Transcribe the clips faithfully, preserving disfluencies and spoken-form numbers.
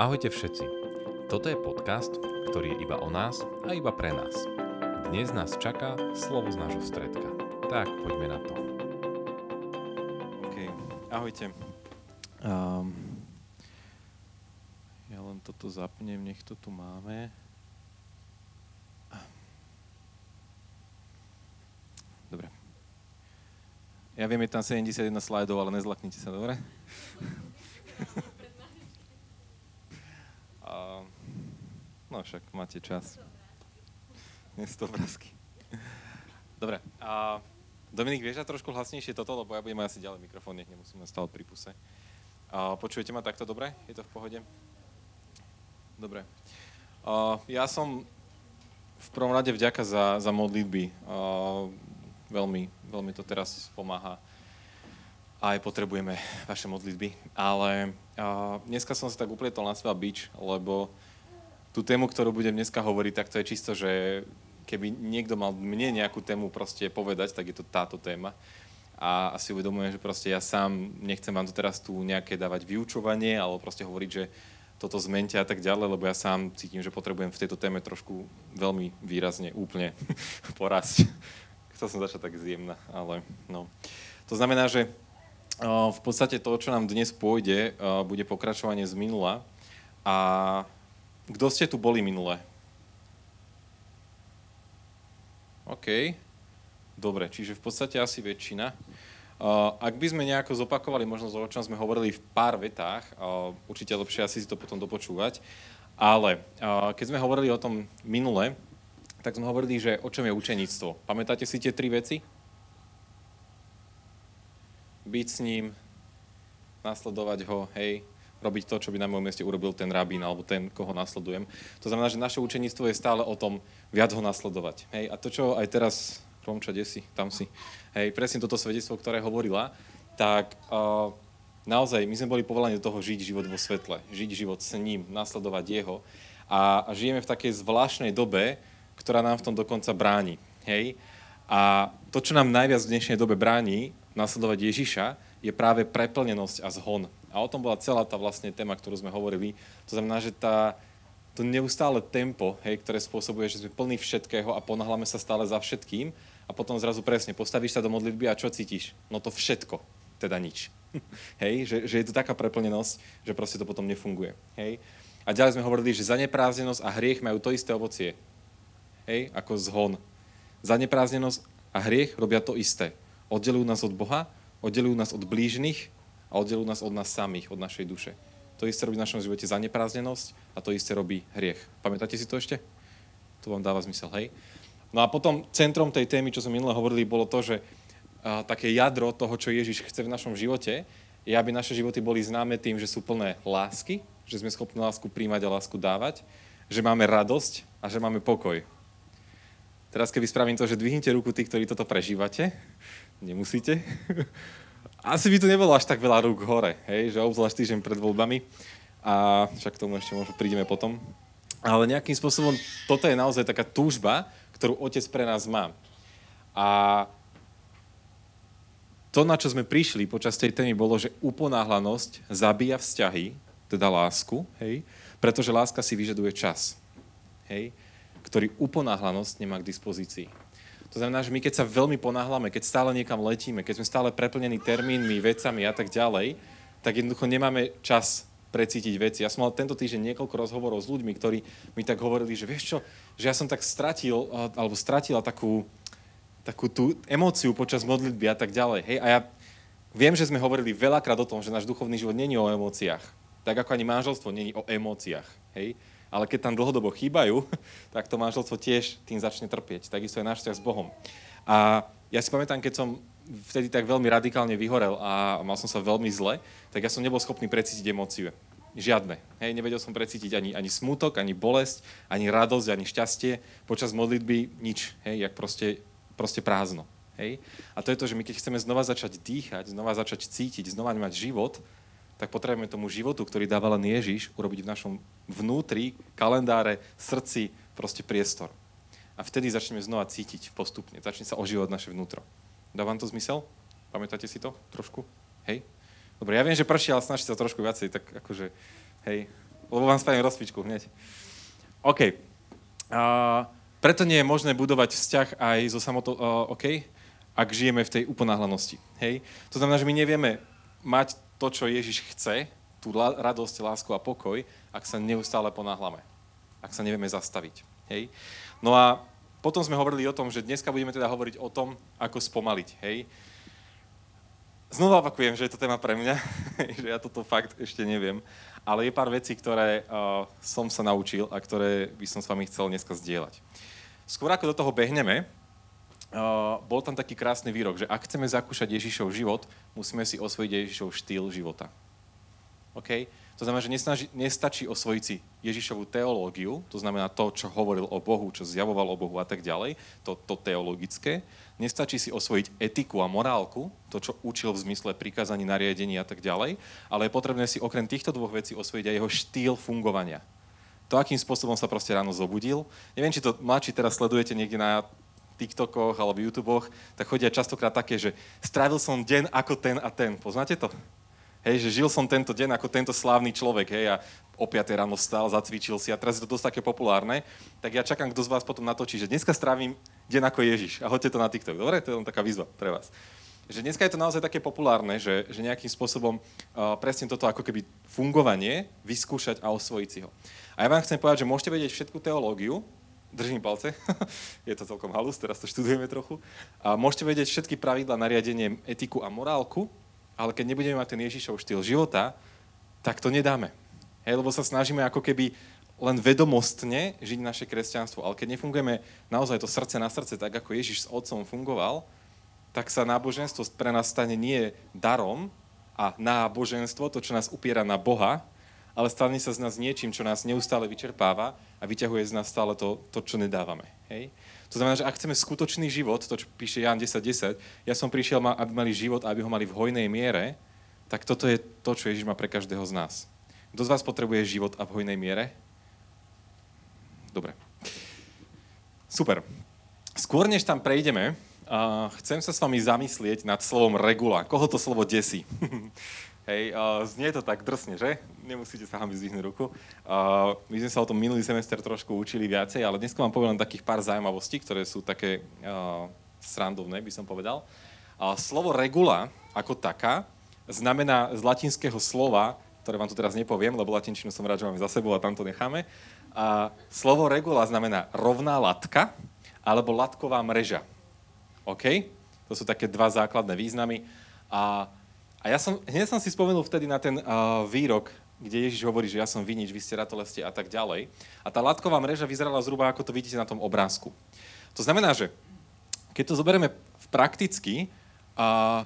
Ahojte všetci. Toto je podcast, ktorý je iba o nás a iba pre nás. Dnes nás čaká slovo z nášho stredka. Tak, poďme na to. OK, ahojte. Um, ja len toto zapnem, nech to tu máme. Dobre. Ja viem, je tam sedemdesiatjeden slajdov, ale nezlaknite sa, dobre? No však máte čas. Dnes to obrázky. Dobre. A Dominik, vieš ja trošku hlasnejšie toto, lebo ja budem mať asi ďalej mikrofón, nech nemusíme stále pri puse. A počujete ma takto dobre? Je to v pohode? Dobre. A ja som v prvom rade vďaka za, za modlitby. A veľmi, veľmi to teraz pomáha. Aj potrebujeme vaše modlitby. Ale a dneska som sa tak uplietol na svoj bič, lebo tú tému, ktorú budem dneska hovoriť, tak to je čisto, že keby niekto mal mne nejakú tému proste povedať, tak je to táto téma. A asi uvedomujem, že proste ja sám nechcem vám to teraz tu nejaké dávať vyučovanie, alebo proste hovoriť, že toto zmente a tak ďalej, lebo ja sám cítim, že potrebujem v tejto téme trošku veľmi výrazne úplne porásť. Chcel som začať tak zjemna, ale no. To znamená, že v podstate to, čo nám dnes pôjde, bude pokračovanie z minula a kto ste tu boli minule? OK. Dobre, čiže v podstate asi väčšina. Uh, ak by sme nejako zopakovali možno, o čom sme hovorili v pár vetách, uh, určite lepšie asi si to potom dopočúvať, ale uh, keď sme hovorili o tom minule, tak sme hovorili, že o čom je učeníctvo. Pamätáte si tie tri veci? Byť s ním, nasledovať ho, hej, robiť to, čo by na mojom mieste urobil ten rabín alebo ten, koho nasledujem. To znamená, že naše učeníctvo je stále o tom viac ho nasledovať. Hej, a to, čo aj teraz, Romča, kde si, tam si, hej, presne toto svedectvo, ktoré hovorila, tak uh, naozaj my sme boli povolaní do toho žiť život vo svetle, žiť život s ním, nasledovať jeho a, a žijeme v takej zvláštnej dobe, ktorá nám v tom dokonca bráni. Hej, a to, čo nám najviac v dnešnej dobe bráni nasledovať Ježiša, je práve preplnenosť a zhon. A o tom bola celá tá vlastne téma, ktorú sme hovorili. To znamená, že tá, to neustále tempo, hej, ktoré spôsobuje, že sme plní všetkého a ponáhľame sa stále za všetkým a potom zrazu presne postavíš sa do modlitby a čo cítiš? No to všetko, teda nič. Hej, že, že je to taká preplnenosť, že proste to potom nefunguje. Hej. A ďalej sme hovorili, že zanepráznenosť a hriech majú to isté ovocie. Hej, ako zhon. Zanepráznenosť a hriech robia to isté. Oddelujú nás od Boha, oddelujú nás od blížnych, a oddelujú nás od nás samých, od našej duše. To isté robí v našom živote zanepráznenosť a to isté robí hriech. Pamätáte si to ešte? To vám dáva zmysel, hej? No a potom centrom tej témy, čo som minule hovorili, bolo to, že a, také jadro toho, čo Ježiš chce v našom živote, je, aby naše životy boli známe tým, že sú plné lásky, že sme schopní lásku príjmať a lásku dávať, že máme radosť a že máme pokoj. Teraz keby spravím to, že dvihnite ruku tí, ktorí toto prežívate, nemusíte, asi by tu nebolo až tak veľa rúk hore, hej, že obzvlášť týždeň pred voľbami a však k tomu ešte možno prídeme potom. Ale nejakým spôsobom toto je naozaj taká túžba, ktorú Otec pre nás má. A to, na čo sme prišli počas tej témy, bolo, že uponáhlanosť zabíja vzťahy, teda lásku, hej, pretože láska si vyžaduje čas, hej, ktorý uponáhlanosť nemá k dispozícii. To znamená, že my keď sa veľmi ponáhľame, keď stále niekam letíme, keď sme stále preplnení termínmi, vecami a tak ďalej, tak jednoducho nemáme čas precítiť veci. Ja som mal tento týždeň niekoľko rozhovorov s ľuďmi, ktorí mi tak hovorili, že vieš čo, že ja som tak stratil, alebo stratila takú, takú tú emóciu počas modlitby a tak ďalej. Hej, a ja viem, že sme hovorili veľakrát o tom, že náš duchovný život není o emóciách. Tak ako ani manželstvo není o emóciách. Hej. Ale keď tam dlhodobo chýbajú, tak to manželstvo tiež tým začne trpieť. Takisto je náš vzťah s Bohom. A ja si pamätám, keď som vtedy tak veľmi radikálne vyhorel a mal som sa veľmi zle, tak ja som nebol schopný precítiť emócie. Žiadne. Hej, nevedel som precítiť ani, ani smútok, ani bolesť, ani radosť, ani šťastie. Počas modlitby nič. Hej, jak proste, proste prázdno. Hej. A to je to, že my keď chceme znova začať dýchať, znova začať cítiť, znova mať život, tak potrebujeme tomu životu, ktorý dáva len Ježiš, urobiť v našom vnútri, kalendáre, srdci, proste priestor. A vtedy začneme znova cítiť postupne. Začne sa oživovať naše vnútro. Dá vám to zmysel? Pamätáte si to trošku? Hej? Dobre, ja viem, že prší, ale snažte sa trošku viacej, tak akože, hej, lebo vám spravím rozcvičku hneď. OK. Uh, preto nie je možné budovať vzťah aj zo samotou, uh, OK, ak žijeme v tej uponáhlanosti. Hej? To znamená, že my nevieme mať to, čo Ježiš chce, tú la- radosť, lásku a pokoj, ak sa neustále ponáhlame. Ak sa nevieme zastaviť. Hej? No a potom sme hovorili o tom, že dneska budeme teda hovoriť o tom, ako spomaliť. Hej? Znova opakujem, že je to téma pre mňa, že ja toto fakt ešte neviem, ale je pár vecí, ktoré uh, som sa naučil a ktoré by som s vami chcel dneska zdieľať. Skôr ako do toho behneme, uh, bol tam taký krásny výrok, že ak chceme zakúšať Ježišov život, musíme si osvojiť Ježišov štýl života. OK? To znamená, že nesnaži, nestačí osvojiť si Ježišovu teológiu, to znamená to, čo hovoril o Bohu, čo zjavoval o Bohu a tak ďalej, to, to teologické. Nestačí si osvojiť etiku a morálku, to, čo učil v zmysle prikázaní, nariadení a tak ďalej, ale je potrebné si okrem týchto dvoch vecí osvojiť aj jeho štýl fungovania. To, akým spôsobom sa proste ráno zobudil. Neviem, či to mladší teraz sledujete niekde na TikTokoch alebo YouTubech, tak chodia častokrát také, že strávil som deň ako ten a ten. Poznáte to? Hej, že žil som tento deň ako tento slávny človek, hej, a o piatej ráno vstal, zacvičil si a teraz je to dosť také populárne, tak ja čakám, kto z vás potom natočí, že dneska strávim deň ako Ježiš a hoďte to na TikTok, dobre? To je len taká výzva pre vás. Že dneska je to naozaj také populárne, že, že nejakým spôsobom uh, presne toto ako keby fungovanie vyskúšať a osvojiť si ho. A ja vám chcem povedať, že môžete vedieť všetku teológiu, držím palce, je to celkom halus, teraz to študujeme trochu, a môžete vedieť všetky pravidlá, nariadenie, etiku a morálku, ale keď nebudeme mať ten Ježišov štýl života, tak to nedáme. Hej, lebo sa snažíme ako keby len vedomostne žiť naše kresťanstvo. Ale keď nefungujeme naozaj to srdce na srdce, tak ako Ježiš s Otcom fungoval, tak sa náboženstvo pre nás stane nie darom a náboženstvo, to, čo nás upiera na Boha, ale stane sa z nás niečím, čo nás neustále vyčerpáva a vyťahuje z nás stále to, to čo nedávame. Hej? To znamená, že ak chceme skutočný život, to, čo píše Ján desať desať, ja som prišiel, aby mali život a aby ho mali v hojnej miere, tak toto je to, čo Ježiš má pre každého z nás. Kto z vás potrebuje život a v hojnej miere? Dobre. Super. Skôr, než tam prejdeme, uh, chcem sa s vami zamyslieť nad slovom regula. Koho to slovo desí? Hej, uh, znie to tak drsne, že? Nemusíte sa hamiť zdvihnúť ruku. Uh, my sme sa o tom minulý semester trošku učili viacej, ale dneska vám poviem takých pár zaujímavostí, ktoré sú také uh, srandovné, by som povedal. Uh, slovo regula ako taká znamená z latinského slova, ktoré vám tu teraz nepoviem, lebo latinčinu som rád, že máme za sebou a tam to necháme. Uh, slovo regula znamená rovná latka alebo latková mreža. OK? To sú také dva základné významy. A uh, A ja som, hneď som si spomenul vtedy na ten uh, výrok, kde Ježiš hovorí, že ja som vinič, vy ste ratolesti a tak ďalej. A tá látková mreža vyzerala zhruba, ako to vidíte na tom obrázku. To znamená, že keď to zoberieme v prakticky, uh,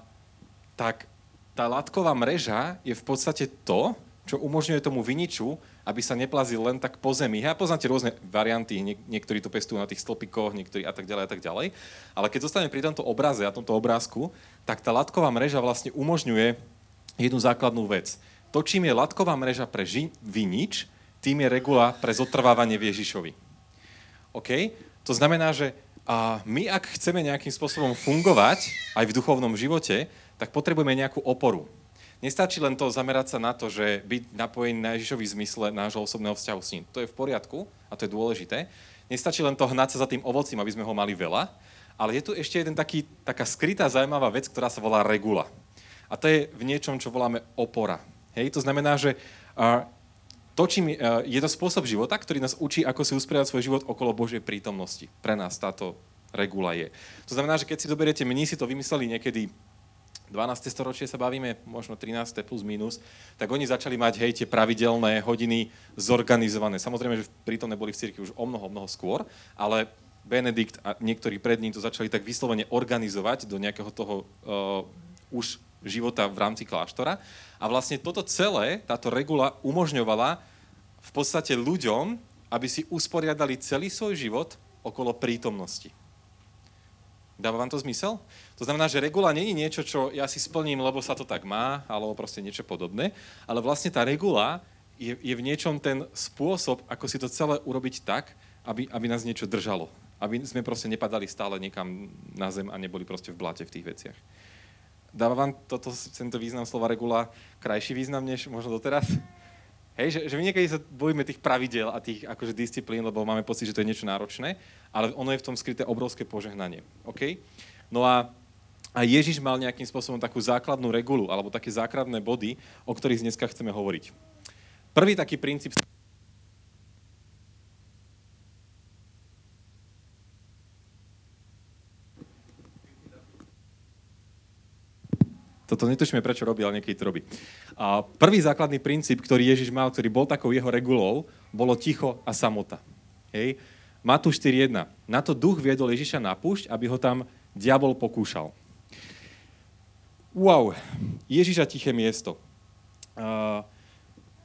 tak tá látková mreža je v podstate to, čo umožňuje tomu viniču, aby sa neplazil len tak po zemi. A poznáte rôzne varianty, niek- niektorí to pestujú na tých stĺpikoch, niektorí a tak ďalej a tak ďalej. Ale keď zostaneme pri tomto obraze a tomto obrázku, tak tá latková mreža vlastne umožňuje jednu základnú vec. To, čím je latková mreža pre ži- vinič, tým je regula pre zotrvávanie v Ježišovi. OK? To znamená, že a my, ak chceme nejakým spôsobom fungovať aj v duchovnom živote, tak potrebujeme nejakú oporu. Nestačí len to zamerať sa na to, že byť napojený na Ježišovi zmysle nášho osobného vzťahu s ním. To je v poriadku a to je dôležité. Nestačí len to hnať sa za tým ovocím, aby sme ho mali veľa, ale je tu ešte jeden taký, taká skrytá zaujímavá vec, ktorá sa volá regula. A to je v niečom, čo voláme opora. Hej? To znamená, že uh, to, čím uh, je to spôsob života, ktorý nás učí, ako si usporiadať svoj život okolo Božej prítomnosti. Pre nás táto regula je. To znamená, že keď si doberiete, my si to vymysleli niekedy dvanáste storočie sa bavíme, možno trináste plus minus, tak oni začali mať, hej, tie pravidelné hodiny zorganizované. Samozrejme, že prítomné boli v cirkvi už o mnoho, mnoho skôr, ale Benedikt a niektorí pred ním to začali tak vyslovene organizovať do nejakého toho uh, už života v rámci kláštora. A vlastne toto celé, táto regula umožňovala v podstate ľuďom, aby si usporiadali celý svoj život okolo prítomnosti. Dáva vám to zmysel? To znamená, že regula nie je niečo, čo ja si splním, lebo sa to tak má, alebo proste niečo podobné, ale vlastne tá regula je, je v niečom ten spôsob, ako si to celé urobiť tak, aby, aby nás niečo držalo. Aby sme proste nepadali stále niekam na zem a neboli proste v bláte v tých veciach. Dáva vám toto, tento význam slova regula krajší význam, než možno doteraz? Hej, že, že my niekedy sa bojíme tých pravidiel a tých akože disciplín, lebo máme pocit, že to je niečo náročné, ale ono je v tom skryté obrovské požehnanie. OK? No a, a Ježiš mal nejakým spôsobom takú základnú regulu, alebo také základné body, o ktorých dneska chceme hovoriť. Prvý taký princíp... Toto netušíme, prečo robí, ale niekedy to robí. A prvý základný princíp, ktorý Ježiš mal, ktorý bol takou jeho regulou, bolo ticho a samota. Hej. Matúš štyri jedna. Na to duch viedol Ježiša na púšť, aby ho tam diabol pokúšal. Wow. Ježiša tiché miesto. A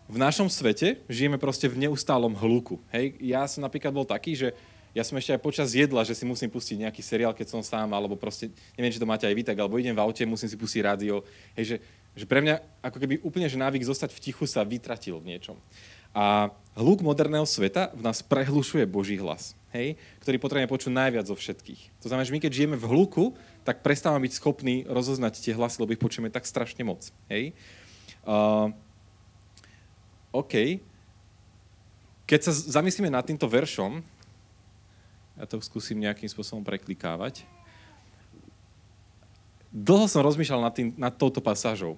v našom svete žijeme proste v neustálom hluku. Hej. Ja som napríklad bol taký, že ja som ešte aj počas jedla, že si musím pustiť nejaký seriál, keď som sám, alebo proste, neviem, či to máte aj vy, tak, alebo idem v aute, musím si pustiť rádio. Hej, že, že pre mňa, ako keby úplne, že návyk zostať v tichu sa vytratil v niečom. A hluk moderného sveta v nás prehlušuje Boží hlas, hej, ktorý potrebujeme počuť najviac zo všetkých. To znamená, že my keď žijeme v hluku, tak prestávame byť schopní rozoznať tie hlasy, lebo ich počujeme tak strašne moc. Hej. Uh, OK. Keď sa zamyslíme nad týmto veršom, ja to skúsim nejakým spôsobom preklikávať. Dlho som rozmýšľal nad, tým, nad touto pasážou.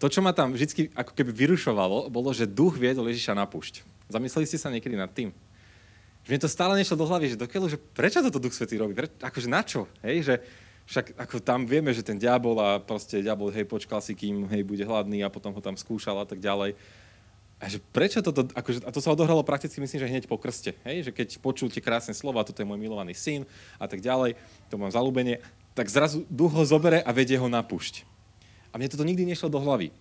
To, čo ma tam vždy ako keby vyrušovalo, bolo, že duch viedol Ježiša na púšť. Zamysleli ste sa niekedy nad tým? Že mne to stále nešlo do hlavy, že dokiaľ, že prečo toto duch svätý robí? Preč, akože na čo? Hej, že však ako tam vieme, že ten diabol a proste diabol, hej, počkal si, kým hej, bude hladný a potom ho tam skúšal a tak ďalej. A že prečo toto, akože, a to sa odohralo prakticky, myslím, že hneď po krste, hej? Že keď počul tie krásne slova, toto je môj milovaný syn a tak ďalej, to mám zaľúbenie, tak zrazu duch ho zobere a vedie ho na púšť. A mne toto nikdy nešlo do hlavy.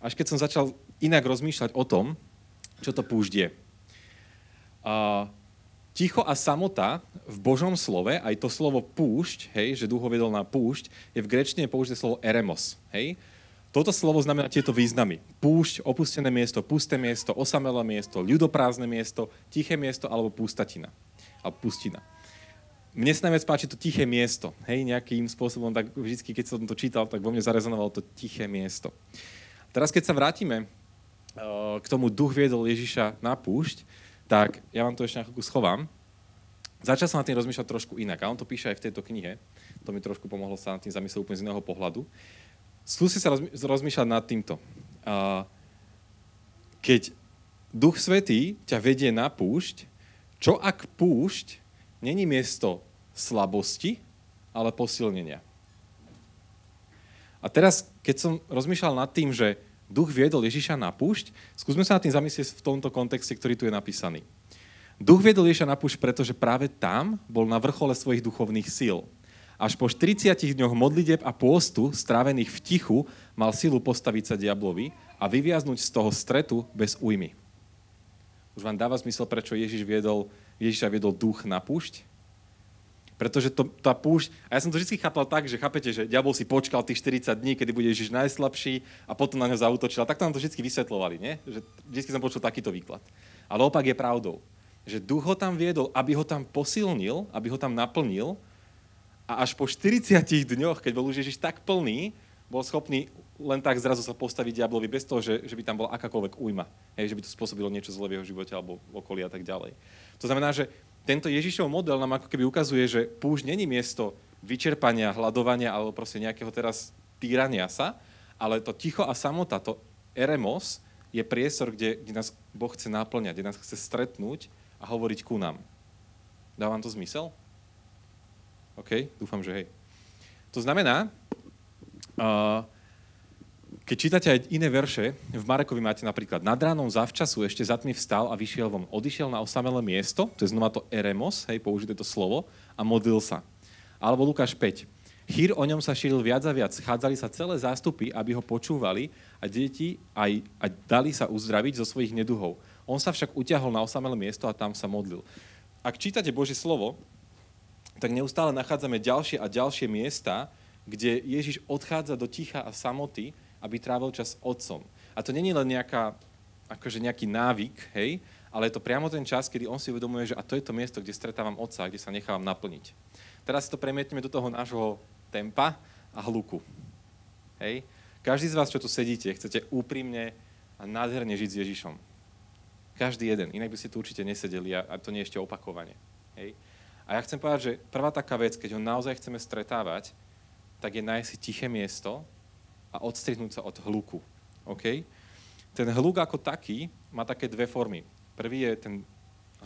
Až keď som začal inak rozmýšľať o tom, čo to púšť je. A ticho a samota v Božom slove, aj to slovo púšť, hej, že duch ho vedol na púšť, je v gréčtine použité slovo eremos, hej? Toto slovo znamená tieto významy. Púšť, opustené miesto, pusté miesto, osamelé miesto, ľudoprázdne miesto, tiché miesto alebo pustatina. Alebo pustina. Mne sa najviac páči to tiché miesto. Hej, nejakým spôsobom, tak vždycky, keď som to čítal, tak vo mne zarezonovalo to tiché miesto. Teraz, keď sa vrátime k tomu duch viedol Ježiša na púšť, tak ja vám to ešte na chvíľku schovám. Začal som nad tým rozmýšľať trošku inak. A on to píše aj v tejto knihe. To mi trošku pomohlo sa nad tým zamyslieť úplne z iného pohľadu. Skúsi sa rozmý- rozmýšľať nad týmto. Uh, keď Duch Svätý ťa vedie na púšť, čo ak púšť není miesto slabosti, ale posilnenia? A teraz, keď som rozmýšľal nad tým, že Duch viedol Ježiša na púšť, skúsme sa nad tým zamyslieť v tomto kontexte, ktorý tu je napísaný. Duch viedol Ježiša na púšť, pretože práve tam bol na vrchole svojich duchovných síl. Až po štyridsiatich dňoch modlitieb a pôstu, strávených v tichu, mal silu postaviť sa diablovi a vyviaznuť z toho stretu bez újmy. Už vám dáva zmysel, prečo Ježiš viedol, Ježiša viedol duch na púšť? Pretože to, tá púšť... A ja som to vždy chápal tak, že chápete, že diabol si počkal tých štyridsať dní, kedy bude Ježiš najslabší a potom na ňo zaútočil. A takto nám to vždy vysvetlovali, nie? Že vždy som počul takýto výklad. Ale opak je pravdou. Že duch ho tam viedol, aby ho tam posilnil, aby ho tam naplnil. A až po štyridsiatich dňoch, keď bol už Ježiš tak plný, bol schopný len tak zrazu sa postaviť diablovi bez toho, že, že by tam bola akákoľvek újma. Hej, že by to spôsobilo niečo zlé v jeho živote alebo v okolí a tak ďalej. To znamená, že tento Ježišov model nám ako keby ukazuje, že púšť není miesto vyčerpania, hladovania alebo proste nejakého teraz týrania sa, ale to ticho a samota, to eremos, je priestor, kde, kde nás Boh chce naplňať, kde nás chce stretnúť a hovoriť ku nám. Dáva vám to zmysel? OK? Dúfam, že hej. To znamená, uh, keď čítate aj iné verše, v Marekovi máte napríklad nad ránom zavčasu ešte za tmy vstal a vyšiel von. Odišiel na osamelé miesto, to je znova to eremos, hej, použité to slovo, a modlil sa. Alebo Lukáš päť. Chýr o ňom sa šíril viac a viac, schádzali sa celé zástupy, aby ho počúvali a deti aj, a dali sa uzdraviť zo svojich neduhov. On sa však utiahol na osamelé miesto a tam sa modlil. Ak čítate Božie slovo, tak neustále nachádzame ďalšie a ďalšie miesta, kde Ježiš odchádza do ticha a samoty, aby trávil čas s Otcom. A to není len nejaká, akože nejaký návyk, hej, ale je to priamo ten čas, kedy on si uvedomuje, že a to je to miesto, kde stretávam Otca, kde sa nechávam naplniť. Teraz si to premietneme do toho nášho tempa a hluku. Hej. Každý z vás, čo tu sedíte, chcete úprimne a nádherne žiť s Ježišom. Každý jeden, inak by ste tu určite nesedeli a to nie je ešte opakovanie. Hej. A ja chcem povedať, že prvá taká vec, keď ho naozaj chceme stretávať, tak je nájsť si tiché miesto a odstrihnúť sa od hluku. Okay? Ten hluk ako taký má také dve formy. Prvý je ten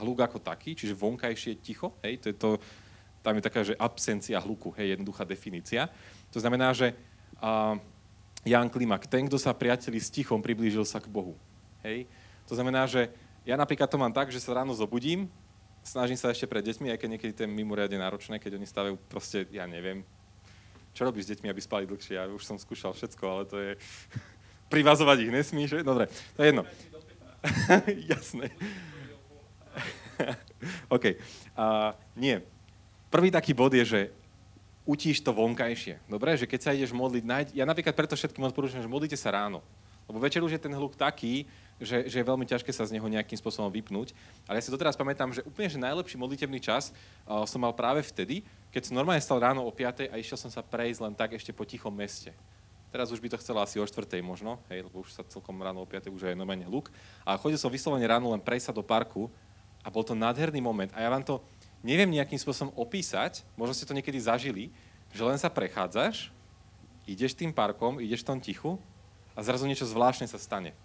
hluk ako taký, čiže vonkajšie ticho. Hej, to je to, tam je taká, že absencia hluku, hej, jednoduchá definícia. To znamená, že uh, Ján Klimak, ten, kto sa priatelí s tichom, priblížil sa k Bohu. Hej? To znamená, že ja napríklad to mám tak, že sa ráno zobudím, snažím sa ešte pred deťmi, aj keď niekedy to je mimoriadne náročné, keď oni stavajú proste, ja neviem, čo robíš s deťmi, aby spali dlhšie? Ja už som skúšal všetko, ale to je... Privazovať ich nesmíš, že? Dobre, to je jedno. Jasné. OK. Uh, nie. Prvý taký bod je, že utíš to vonkajšie. Dobre? Že keď sa ideš modliť, nájde... ja napríklad preto všetkým odporúčam, že modlite sa ráno. Lebo večer už je ten hluk taký, že, že je veľmi ťažké sa z neho nejakým spôsobom vypnúť. Ale ja si doteraz pamätám, že úplne že najlepší modlitebný čas uh, som mal práve vtedy, keď som normálne stal ráno o piatej a išiel som sa prejsť len tak ešte po tichom meste. Teraz už by to chcelo asi o štvrtej možno, hej, lebo už sa celkom ráno o piatej už je normálne hluk. A chodil som vyslovene ráno len prejsť sa do parku a bol to nádherný moment. A ja vám to neviem nejakým spôsobom opísať, možno ste to niekedy zažili, že len sa prechádzaš, ideš tým parkom, ideš v tom tichu, a zrazu niečo zvláštne sa stane.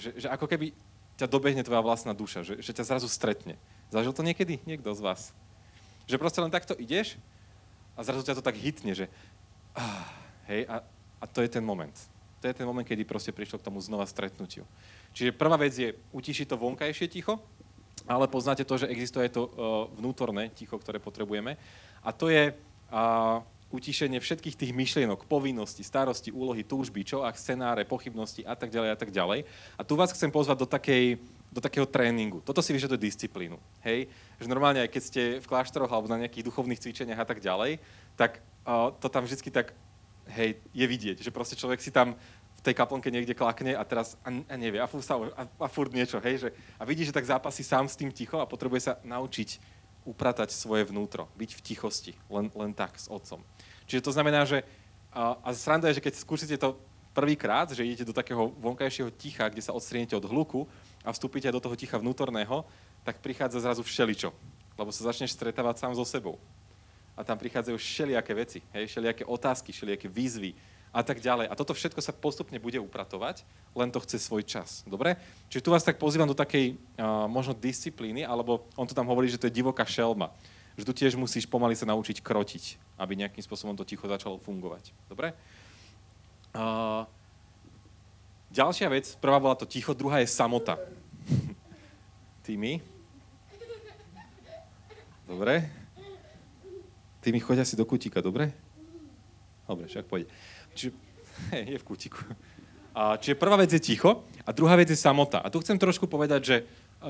Že, že ako keby ťa dobehne tvoja vlastná duša, že, že ťa zrazu stretne. Zažil to niekedy niekto z vás? Že proste len takto ideš a zrazu ťa to tak hitne, že ah, hej, a, a to je ten moment. To je ten moment, kedy proste prišlo k tomu znova stretnutiu. Čiže prvá vec je utišiť to vonkajšie ticho, ale poznáte to, že existuje to uh, vnútorné ticho, ktoré potrebujeme. A to je... Uh, utišenie všetkých tých myšlienok, povinností, starosti, úlohy, túžby, čo ak, scenáre, pochybnosti a tak ďalej a tak ďalej. A tu vás chcem pozvať do, takej, do takého tréningu. Toto si vyžaduje disciplínu. Hej? Že normálne, aj keď ste v kláštoroch alebo na nejakých duchovných cvičeniach a tak ďalej, tak uh, to tam vždycky tak, hej, je vidieť. Že proste človek si tam v tej kaplnke niekde klakne a teraz, a, a nevie, a furt, sa, a, a furt niečo, hej? Že, a vidí, že tak zápasí sám s tým ticho a potrebuje sa naučiť upratať svoje vnútro, byť v tichosti, len, len tak s otcom. Čiže to znamená, že a, a sranda je, že keď skúsite to prvýkrát, že idete do takého vonkajšieho ticha, kde sa odstrienete od hluku a vstúpite do toho ticha vnútorného, tak prichádza zrazu všeličo, lebo sa začneš stretávať sám so sebou. A tam prichádzajú všelijaké veci, hej, všelijaké otázky, všelijaké výzvy a tak ďalej. A toto všetko sa postupne bude upratovať, len to chce svoj čas. Dobre? Čiže tu vás tak pozývam do takej uh, možno disciplíny, alebo on to tam hovorí, že to je divoká šelma. Že tu tiež musíš pomaly sa naučiť krotiť, aby nejakým spôsobom to ticho začalo fungovať. Dobre? Uh, ďalšia vec, prvá bola to ticho, druhá je samota. Tými? Dobre? Tými, choď asi do kútika, dobre? Dobre, však pôjde. Čiže, hej, je v kútiku. A, čiže prvá vec je ticho a druhá vec je samota. A tu chcem trošku povedať, že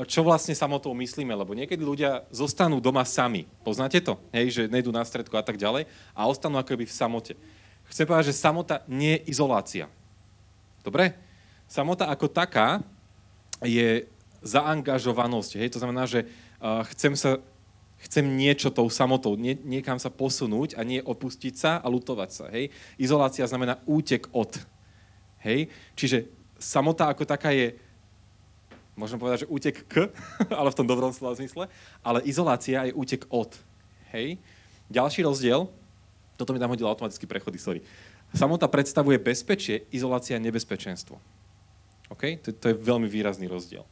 čo vlastne samotou myslíme, lebo niekedy ľudia zostanú doma sami. Poznáte to? Hej, že nejdú na stredku a tak ďalej a ostanú akoby v samote. Chcem povedať, že samota nie je izolácia. Dobre? Samota ako taká je zaangažovanosť. Hej, to znamená, že uh, chcem sa, chcem niečo tou samotou, nie, niekam sa posunúť a nie opustiť sa a lutovať sa. Hej? Izolácia znamená útek od. Hej? Čiže samota ako taká je, môžem povedať, že útek k, ale v tom dobrom slova zmysle, ale izolácia je útek od. Hej? Ďalší rozdiel, toto mi tam hodila automaticky prechody, sorry. Samota predstavuje bezpečie, izolácia nebezpečenstvo. Okay? To, to je veľmi výrazný rozdiel.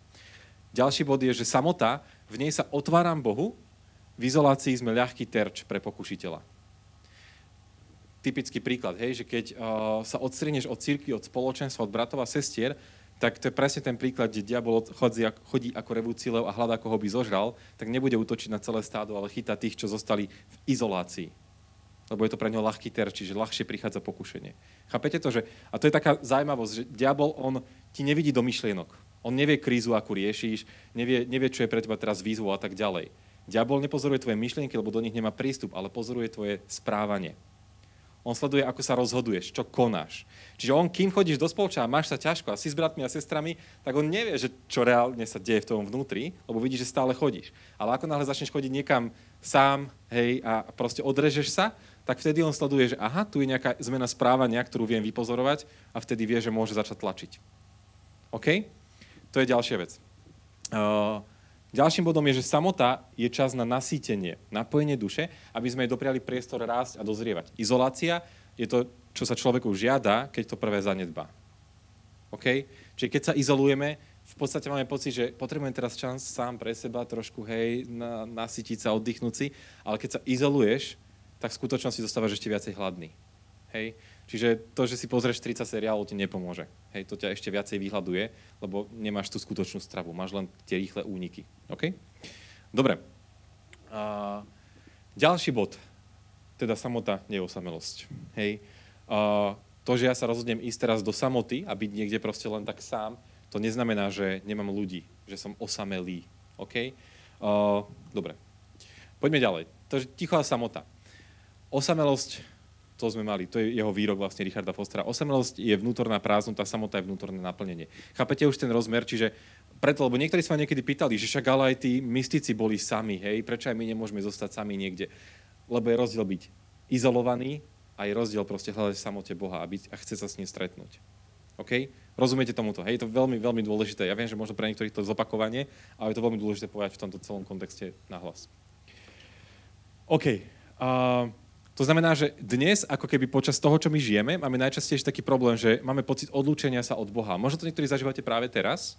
Ďalší bod je, že samota, v nej sa otváram Bohu, v izolácii sme ľahký terč pre pokušiteľa. Typický príklad, hej, že keď uh, sa odstrieneš od cirkvi, od spoločenstva, od bratov a sestier, tak to je presne ten príklad, kde diabol chodí ako revúcilev a hľadá, koho by zožral, tak nebude útočiť na celé stádo, ale chytá tých, čo zostali v izolácii. Lebo je to pre ňo ľahký terč, čiže ľahšie prichádza pokušenie. Chápete to? Že... A to je taká zaujímavosť, že diabol, on ti nevidí do myšlienok. On nevie krízu, akú riešiš, nevie, nevie čo je pre teba teraz výzvou a tak ďalej. Diabol nepozoruje tvoje myšlienky, lebo do nich nemá prístup, ale pozoruje tvoje správanie. On sleduje, ako sa rozhoduješ, čo konáš. Čiže on, kým chodíš do spolča a máš sa ťažko a si s bratmi a sestrami, tak on nevie, že čo reálne sa deje v tom vnútri, lebo vidí, že stále chodíš. Ale ako náhle začneš chodiť niekam sám, hej, a proste odrežeš sa, tak vtedy on sleduje, že aha, tu je nejaká zmena správania, ktorú viem vypozorovať a vtedy vie, že môže začať tlačiť. OK? To je ďalšia vec. Uh, ďalším bodom je, že samota je čas na nasýtenie, napojenie duše, aby sme jej dopriali priestor rásť a dozrievať. Izolácia je to, čo sa človeku žiada, keď to prvé zanedbá. OK? Čiže keď sa izolujeme, v podstate máme pocit, že potrebujem teraz čas sám pre seba, trošku, hej, na, nasytiť sa, oddychnúť si, ale keď sa izoluješ, tak v skutočnosti dostávaš ešte viacej hladný. Hej? Čiže to, že si pozrieš tridsať seriálov, ti nepomôže. Hej? To ťa ešte viacej vyhľaduje, lebo nemáš tú skutočnú stravu, máš len tie rýchle úniky. OK? Dobre. Uh, ďalší bod, teda samota, nie osamelosť. Hej? Uh, to, že ja sa rozhodnem ísť teraz do samoty a byť niekde proste len tak sám, to neznamená, že nemám ľudí, že som osamelý. OK? Uh, dobre. Poďme ďalej. To je tichá samota. Osamelosť, to sme mali, to je jeho výrok vlastne Richarda Fostera. Osamelosť je vnútorná prázdnota, samota je vnútorné naplnenie. Chápete už ten rozmer? Čiže preto, lebo niektorí sa niekedy pýtali, že však ale aj tí mystici boli sami, hej? Prečo aj my nemôžeme zostať sami niekde? Lebo je rozdiel byť izolovaný a je rozdiel proste hľadať v samote Boha a, byť, a chce sa s ním stretnúť. OK? Rozumiete tomuto? Hej, to je veľmi, veľmi dôležité. Ja viem, že možno pre niektorých to je zopakovanie, ale je to veľmi dôležité povedať v tomto celom kontexte nahlas. OK. Uh, to znamená, že dnes, ako keby počas toho, čo my žijeme, máme najčastejšie taký problém, že máme pocit odlúčenia sa od Boha. Možno to niektorí zažívate práve teraz,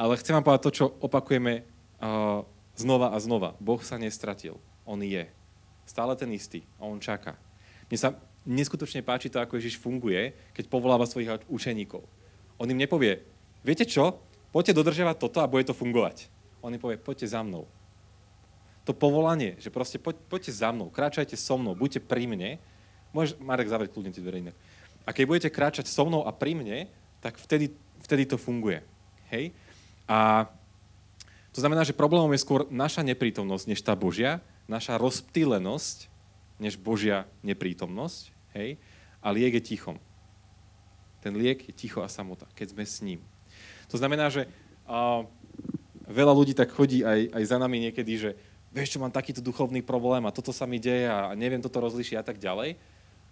ale chcem vám povedať to, čo opakujeme uh, znova a znova. Boh sa nestratil. On je. Stále ten istý. A on čaká. Mne sa neskutočne páči to, ako Ježiš funguje, keď povoláva svojich učeníkov. On im nepovie, viete čo, poďte dodržiavať toto a bude to fungovať. On im povie, poďte za mnou. To povolanie, že proste poď, poďte za mnou, kráčajte so mnou, buďte pri mne. Môžeš, Marek, zavrieť kľudne tie dvere inak. A keď budete kráčať so mnou a pri mne, tak vtedy, vtedy to funguje. Hej? A to znamená, že problémom je skôr naša neprítomnosť, než tá Božia, naša rozptýlenosť, než Božia neprítomnosť. Hej? A liek je tichom. Ten liek je ticho a samota, keď sme s ním. To znamená, že uh, veľa ľudí tak chodí aj, aj za nami niekedy, že vieš čo, mám takýto duchovný problém a toto sa mi deje a neviem toto rozlíšiť a tak ďalej.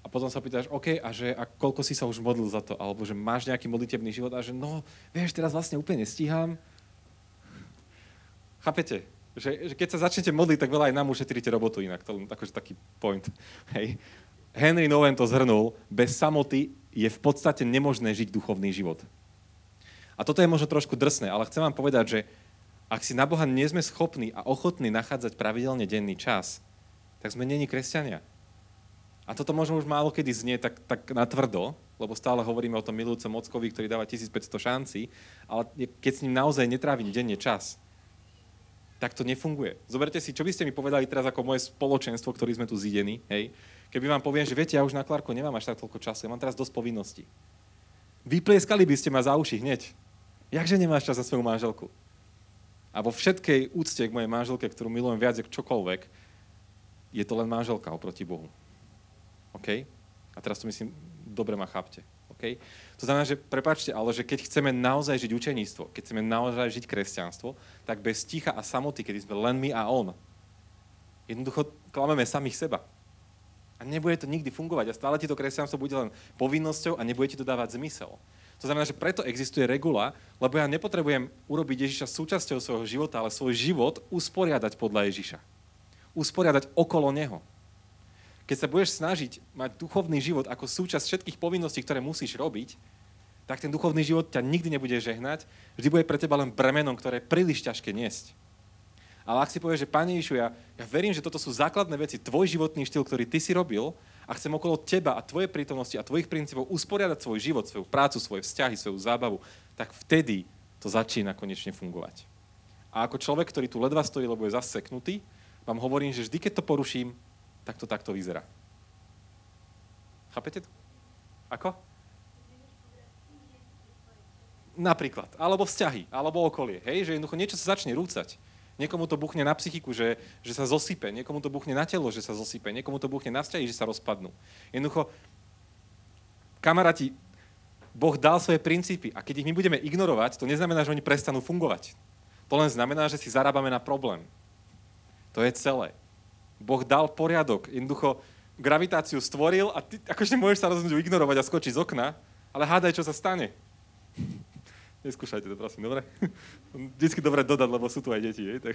A potom sa pýtaš, OK, a, že, a koľko si sa už modlil za to? Alebo že máš nejaký modlitebný život a že no, vieš, teraz vlastne úplne nestíham. Chápete? Že, že keď sa začnete modliť, tak veľa aj nám ušetríte robotu inak. To je akože taký point. Hej. Henry Nouwen to zhrnul, bez samoty je v podstate nemožné žiť duchovný život. A toto je možno trošku drsné, ale chcem vám povedať, že ak si na Boha nie sme schopní a ochotní nachádzať pravidelne denný čas, tak sme neni kresťania. A toto možno už málo kedy znie tak, tak natvrdo, lebo stále hovoríme o tom milujúcom ockovi, ktorý dáva tisícpäťsto šancí, ale keď s ním naozaj netrávim denne čas, tak to nefunguje. Zoberte si, čo by ste mi povedali teraz ako moje spoločenstvo, ktorý sme tu zidení, hej? Keby vám poviem, že viete, ja už na Klárku nemám až tak toľko času, ja mám teraz dosť povinností. Vyplieskali by ste ma za uši hneď. Jakže nemáš čas na svoju manželku? A vo všetkej úcte k mojej manželke, ktorú milujem viac ako čokoľvek, je to len manželka oproti Bohu. OK? A teraz to myslím, dobre ma chápte. OK? To znamená, že prepáčte, ale že keď chceme naozaj žiť učeníctvo, keď chceme naozaj žiť kresťanstvo, tak bez ticha a samoty, kedy sme len my a on, jednoducho klameme samých seba. A nebude to nikdy fungovať. A stále ti to kresťanstvo bude len povinnosťou a nebude ti to dávať zmysel. To znamená, že preto existuje regula, lebo ja nepotrebujem urobiť Ježiša súčasťou svojho života, ale svoj život usporiadať podľa Ježiša. Usporiadať okolo neho. Keď sa budeš snažiť mať duchovný život ako súčasť všetkých povinností, ktoré musíš robiť, tak ten duchovný život ťa nikdy nebude žehnať, vždy bude pre teba len bremenom, ktoré je príliš ťažké niesť. Ale ak si povieš, že Pane Ježišu, ja, ja verím, že toto sú základné veci, tvoj životný štýl, ktorý ty si robil a chcem okolo teba a tvojej prítomnosti a tvojich princípov usporiadať svoj život, svoju prácu, svoje vzťahy, svoju zábavu, tak vtedy to začína konečne fungovať. A ako človek, ktorý tu ledva stojí, lebo je zaseknutý, vám hovorím, že vždy, keď to poruším, tak to takto vyzerá. Chápete to? Ako? Napríklad. Alebo vzťahy, alebo okolie. Hej, že jednoducho niečo sa začne rúcať. Niekomu to buchne na psychiku, že, že sa zosype. Niekomu to buchne na telo, že sa zosype. Niekomu to buchne na vzťahy, že sa rozpadnú. Jednoducho, kamaráti, Boh dal svoje princípy a keď ich my budeme ignorovať, to neznamená, že oni prestanú fungovať. To len znamená, že si zarábame na problém. To je celé. Boh dal poriadok. Jednoducho, gravitáciu stvoril a ty akože môžeš sa rozhodnúť ignorovať a skočiť z okna, ale hádaj, čo sa stane. neskúšajte to, prosím, dobre? Vždycky dobre dodať, lebo sú tu aj deti, hej? Tak.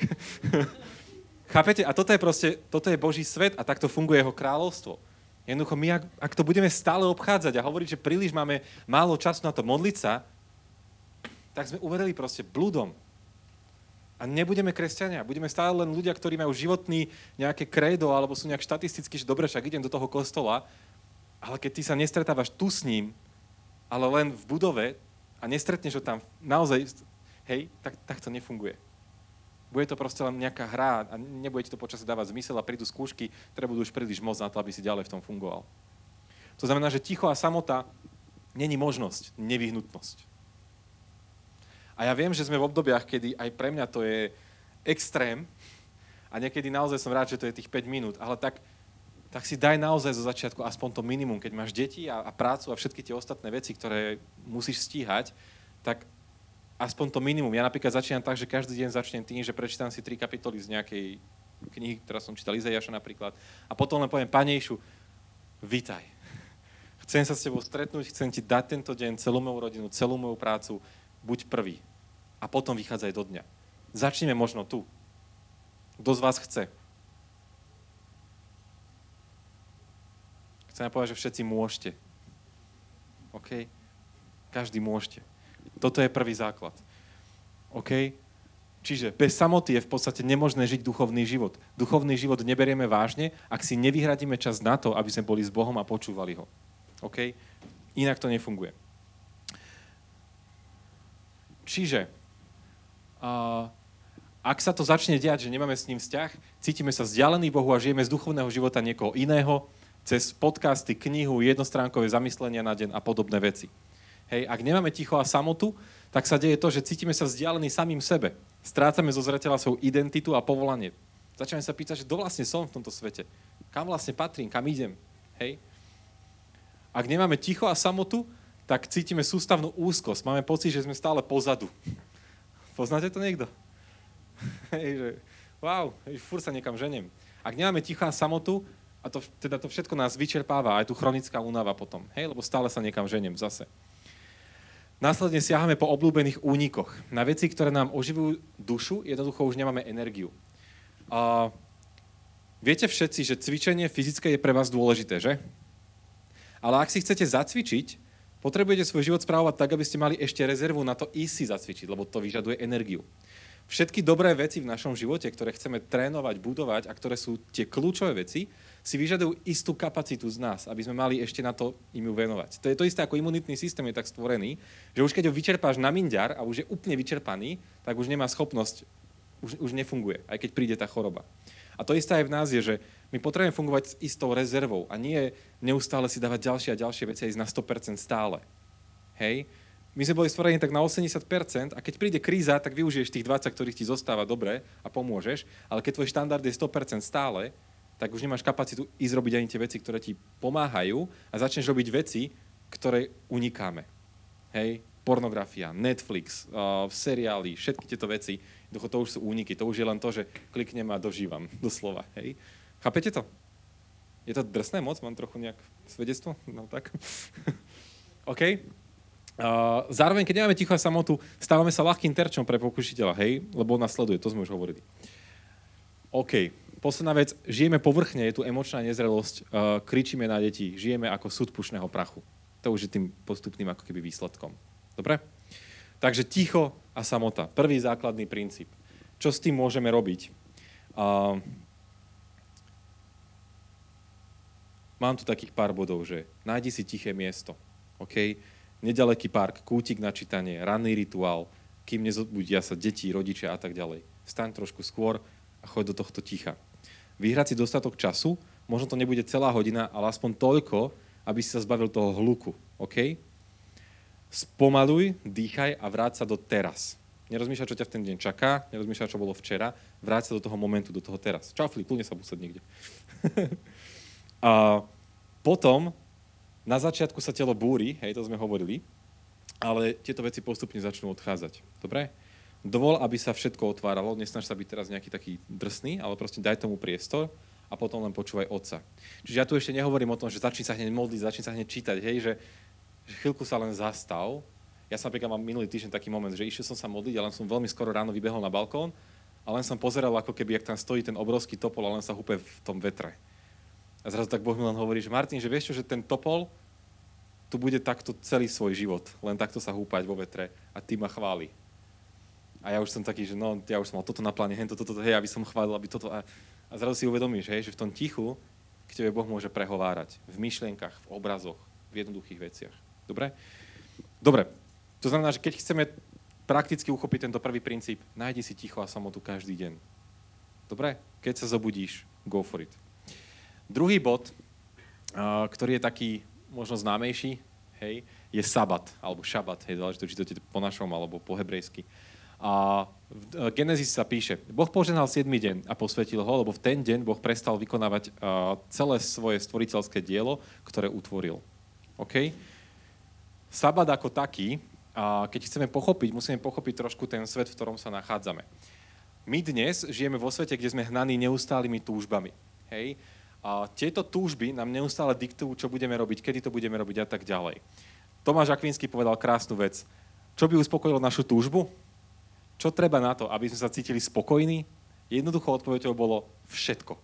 Chápete? A toto je proste, toto je Boží svet a takto funguje jeho kráľovstvo. Jednoducho my, ak, ak to budeme stále obchádzať a hovoriť, že príliš máme málo času na to modliť sa, tak sme uverili proste blúdom. A nebudeme kresťania, budeme stále len ľudia, ktorí majú životný nejaké krédo alebo sú nejak štatisticky, že dobre, však idem do toho kostola, ale keď ty sa nestretávaš tu s ním, ale len v budove a nestretneš ho tam naozaj, hej, tak, tak to nefunguje. Bude to proste len nejaká hra a nebude ti to počasie dávať zmysel a prídu skúšky, ktoré budú už príliš moc na to, aby si ďalej v tom fungoval. To znamená, že ticho a samota není možnosť, nevyhnutnosť. A ja viem, že sme v obdobiach, kedy aj pre mňa to je extrém a niekedy naozaj som rád, že to je tých päť minút, ale tak, tak si daj naozaj zo začiatku aspoň to minimum. Keď máš deti a, a prácu a všetky tie ostatné veci, ktoré musíš stíhať, tak aspoň to minimum. Ja napríklad začínam tak, že každý deň začnem tým, že prečítam si tri kapitoly z nejakej knihy, ktorá som čítal, Izaiáša napríklad, a potom len poviem, Panejšu, vitaj. Chcem sa s tebou stretnúť, chcem ti dať tento deň, celú moju rodinu, celú moju prácu, buď prvý. A potom vychádzaj do dňa. Začneme možno tu. Kto z vás chce? Chcem povedať, že všetci môžete. OK? Každý môžete. Toto je prvý základ. OK? Čiže bez samoty je v podstate nemožné žiť duchovný život. Duchovný život neberieme vážne, ak si nevyhradíme čas na to, aby sme boli s Bohom a počúvali ho. OK? Inak to nefunguje. Čiže, uh, ak sa to začne diať, že nemáme s ním vzťah, cítime sa vzdialení Bohu a žijeme z duchovného života niekoho iného, cez podcasty, knihu, jednostránkové zamyslenia na deň a podobné veci. Hej, ak nemáme ticho a samotu, tak sa deje to, že cítime sa vzdialení samým sebe. Strácame zo zreteľa svoju identitu a povolanie. Začneme sa pýtať, že kto vlastne som v tomto svete? Kam vlastne patrím? Kam idem? Hej. Ak nemáme ticho a samotu, tak cítime sústavnú úzkosť. Máme pocit, že sme stále pozadu. Poznáte to niekto? Hej, že wow, hej, furt sa niekam ženiem. Ak nemáme tichá samotu, a to, teda to všetko nás vyčerpáva, aj tu chronická únava potom, hej, lebo stále sa niekam ženiem zase. Následne siahame po obľúbených únikoch. Na veci, ktoré nám oživujú dušu, jednoducho už nemáme energiu. A viete všetci, že cvičenie fyzické je pre vás dôležité, že? Ale ak si chcete zacvičiť, potrebujete svoj život správovať tak, aby ste mali ešte rezervu na to ísť si zacvičiť, lebo to vyžaduje energiu. Všetky dobré veci v našom živote, ktoré chceme trénovať, budovať a ktoré sú tie kľúčové veci, si vyžadujú istú kapacitu z nás, aby sme mali ešte na to im ju venovať. To je to isté, ako imunitný systém je tak stvorený, že už keď ho vyčerpáš na minďar a už je úplne vyčerpaný, tak už nemá schopnosť, už, už nefunguje, aj keď príde tá choroba. A to isté aj v nás je, že my potrebujeme fungovať s istou rezervou a nie neustále si dávať ďalšie a ďalšie veci a ísť na sto percent stále. Hej? My sme boli stvorení tak na osemdesiat percent a keď príde kríza, tak využiješ tých dvadsať, ktorých ti zostáva dobre a pomôžeš, ale keď tvoj štandard je sto percent stále, tak už nemáš kapacitu ísť robiť ani tie veci, ktoré ti pomáhajú a začneš robiť veci, ktoré unikáme. Hej? Pornografia, Netflix, uh, seriály, všetky tieto veci, to už sú úniky, to už je len to, že kliknem a dožívam, doslova. Hej? Chápete to? Je to drsné moc? Mám trochu nejak svedectvo? No tak. OK. Uh, zároveň, keď nemáme ticho a samotu, stávame sa ľahkým terčom pre pokušiteľa, hej? Lebo on nás sleduje, to sme už hovorili. OK. Posledná vec. Žijeme povrchne, je tu emočná nezrelosť, uh, kričíme na deti, žijeme ako súd pušného prachu. To už je tým postupným ako keby výsledkom. Dobre? Takže ticho a samota. Prvý základný princíp. Čo s tým môžeme robiť? Uh, Mám tu takých pár bodov, že nájdi si tiché miesto, OK? Nedaleký park, kútik na čítanie, ranný rituál, kým nezbudia sa deti, rodičia a tak ďalej. Vstaň trošku skôr a choď do tohto ticha. Vyhrať si dostatok času, možno to nebude celá hodina, ale aspoň toľko, aby si sa zbavil toho hluku, OK? Spomaluj, dýchaj a vráť sa do teraz. Nerozmýšľaj, čo ťa v ten deň čaká, nerozmýšľaj, čo bolo včera, vráť sa do toho momentu, do toho teraz. Čafli, kľudne sa búsať niekde. A potom, na začiatku sa telo búri, hej, to sme hovorili, ale tieto veci postupne začnú odchádzať. Dobre? Dovol, aby sa všetko otváralo, nesnaž sa byť teraz nejaký taký drsný, ale proste daj tomu priestor a potom len počúvaj Otca. Čiže ja tu ešte nehovorím o tom, že začni sa hneď modliť, začni sa hneď čítať, hej, že, že chvíľku sa len zastav, Ja sa napríklad mám minulý týždeň taký moment, že išiel som sa modliť, ale som veľmi skoro ráno vybehol na balkón a len som pozeral, ako keby, jak tam stojí ten obrovský topol a len sa húpe v tom vetre. A zrazu tak Boh mi len hovorí, že Martin, že vieš čo, že ten topol tu bude takto celý svoj život, len takto sa húpať vo vetre a ty ma chváli. A ja už som taký, že no, ja už som mal toto na pláne, hento, toto, hej, aby som chválil, aby toto. A, a zrazu si uvedomíš, hej, že v tom tichu k tebe Boh môže prehovárať. V myšlienkach, v obrazoch, v jednoduchých veciach. Dobre? Dobre. To znamená, že keď chceme prakticky uchopiť tento prvý princíp, nájdi si ticho a samotu každý deň. Dobre? Keď sa zobudíš, go for it. Druhý bod, ktorý je taký možno známejší, hej, je sabat, alebo šabat, hej, záleží to, či to je po našom, alebo po hebrejsky. A v Genesis sa píše, Boh požehnal siedmy deň a posvetil ho, lebo v ten deň Boh prestal vykonávať celé svoje stvoriteľské dielo, ktoré utvoril. OK? Sabat ako taký, a keď chceme pochopiť, musíme pochopiť trošku ten svet, v ktorom sa nachádzame. My dnes žijeme vo svete, kde sme hnaní neustálými túžbami. Hej? A tieto túžby nám neustále diktujú, čo budeme robiť, kedy to budeme robiť a tak ďalej. Tomáš Akvinský povedal krásnu vec. Čo by uspokojilo našu túžbu? Čo treba na to, aby sme sa cítili spokojní? Jednoduchou odpoveďou bolo všetko.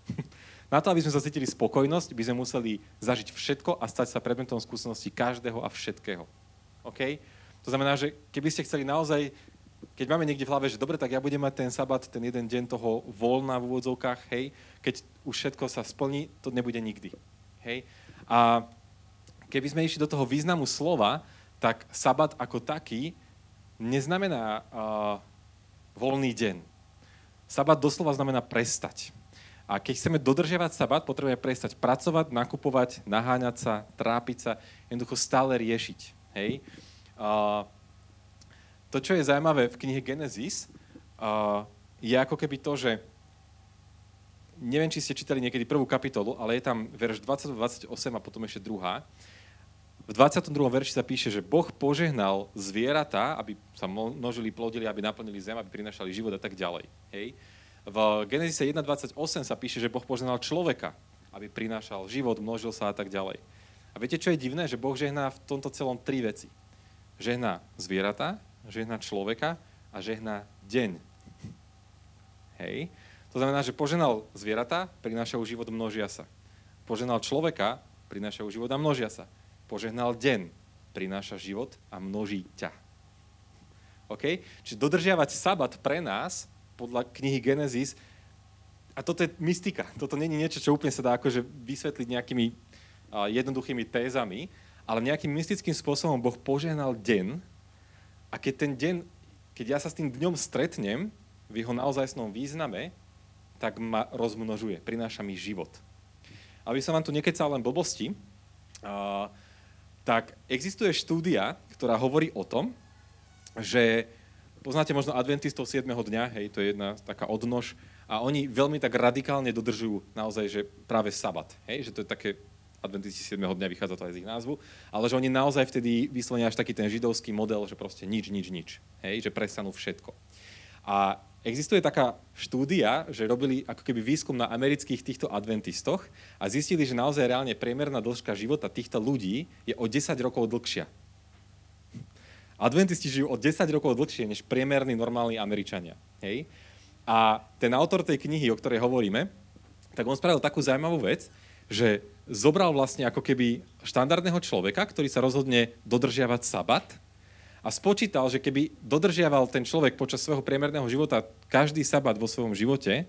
Na to, aby sme sa cítili spokojnosť, by sme museli zažiť všetko a stať sa predmetom skúsenosti každého a všetkého. OK? To znamená, že keby ste chceli naozaj, keď máme niekde v hlave, že dobre, tak ja budem mať ten sabat, ten jeden deň toho voľna v úvodzovkách, hej, keď už všetko sa splní, to nebude nikdy. Hej? A keby sme išli do toho významu slova, tak sabat ako taký neznamená Uh, voľný deň. Sabat doslova znamená prestať. A keď chceme dodržiavať sabat, potrebujeme prestať pracovať, nakupovať, naháňať sa, trápiť sa, jednoducho stále riešiť. Hej? Uh, to, čo je zaujímavé v knihe Genesis, uh, je ako keby to, že neviem, či ste čítali niekedy prvú kapitolu, ale je tam verš dvadsať, dvadsaťosem a potom ešte druhá. V dvadsiatom druhom verši sa píše, že Boh požehnal zvieratá, aby sa množili, plodili, aby naplnili zem, aby prinášali život a tak ďalej. Hej. V Genesis jedna dvadsaťosem sa píše, že Boh požehnal človeka, aby prinášal život, množil sa a tak ďalej. A viete, čo je divné? Že Boh žehná v tomto celom tri veci. Žehná zvieratá, žehná človeka a žehná deň. Hej. To znamená, že požehnal zvieratá, prinášajú život, množia sa. Požehnal človeka, prinášajú život a množia sa. Požehnal deň, prináša život a množí ťa. OK? Čiže dodržiavať sabat pre nás, podľa knihy Genesis, a toto je mystika, toto není niečo, čo úplne sa dá akože vysvetliť nejakými uh, jednoduchými tézami, ale nejakým mystickým spôsobom Boh požehnal deň a keď ten deň, keď ja sa s tým dňom stretnem v jeho naozajstnom význame, tak ma rozmnožuje, prináša mi život. Aby som vám tu nekecal len blbosti, uh, tak existuje štúdia, ktorá hovorí o tom, že poznáte možno adventistov siedmeho dňa, hej, to je jedna taká odnož, a oni veľmi tak radikálne dodržujú naozaj, že práve sabat, hej, že to je také, adventisti siedmeho dňa, vychádza to aj z ich názvu, ale že oni naozaj vtedy vyslovene až taký ten židovský model, že proste nič, nič, nič, hej, že prestanú všetko. A existuje taká štúdia, že robili ako keby výskum na amerických týchto adventistoch a zistili, že naozaj reálne priemerná dĺžka života týchto ľudí je o desať rokov dlhšia. Adventisti žijú o desať rokov dlhšie než priemerní normálni Američania. Hej? A ten autor tej knihy, o ktorej hovoríme, tak on spravil takú zaujímavú vec, že zobral vlastne ako keby štandardného človeka, ktorý sa rozhodne dodržiavať sabat, a spočítal, že keby dodržiaval ten človek počas svojho priemerného života každý sabat vo svojom živote,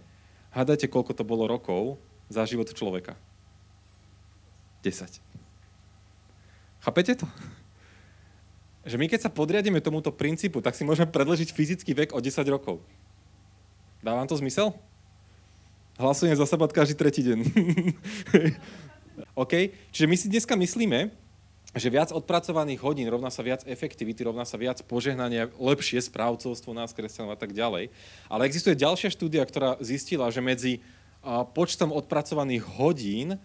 hádajte, koľko to bolo rokov za život človeka. desať. Chápete to? Že my keď sa podriadíme tomuto princípu, tak si môžeme predĺžiť fyzický vek o desať rokov. Dá vám to zmysel? Hlasujem za sabat každý tretí deň. OK? Čiže my si dneska myslíme, že viac odpracovaných hodín rovná sa viac efektivity, rovná sa viac požehnania, lepšie správcovstvo nás, kresťanov a tak ďalej. Ale existuje ďalšia štúdia, ktorá zistila, že medzi počtom odpracovaných hodín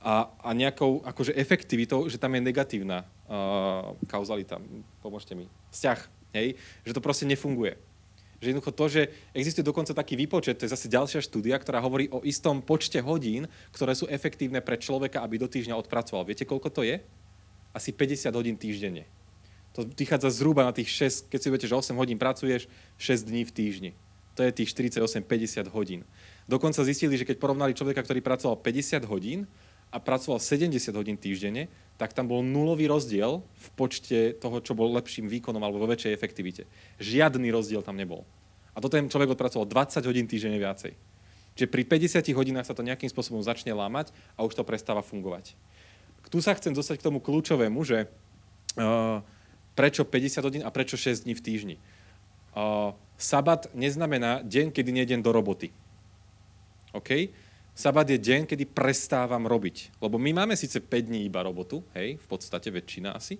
a, a nejakou akože efektivitou, že tam je negatívna uh, kauzalita. Pomôžte mi. Vzťah. Hej? Že to proste nefunguje. Že jednoducho to, že existuje dokonca taký výpočet, to je zase ďalšia štúdia, ktorá hovorí o istom počte hodín, ktoré sú efektívne pre človeka, aby do týždňa odpracoval. Viete, koľko to je? Asi päťdesiat hodín týždenne. To vychádza zhruba na tých šesť, keď si budete, že osem hodín pracuješ, šesť dní v týždni. To je tých štyridsaťosem päťdesiat hodín. Dokonca zistili, že keď porovnali človeka, ktorý pracoval päťdesiat hodín a pracoval sedemdesiat hodín týždenne, tak tam bol nulový rozdiel v počte toho, čo bol lepším výkonom alebo vo väčšej efektivite. Žiadny rozdiel tam nebol. A toto ten človek odpracoval dvadsať hodín týždenne viacej. Čiže pri päťdesiatich hodinách sa to nejakým spôsobom začne lámať a už to prestáva fungovať. Tu sa chcem dostať k tomu kľúčovému, že uh, prečo päťdesiat hodín a prečo šesť dní v týždni. Uh, sabat neznamená deň, kedy nejdem do roboty. OK? Sabat je deň, kedy prestávam robiť. Lebo my máme síce päť dní iba robotu, hej, v podstate väčšina asi,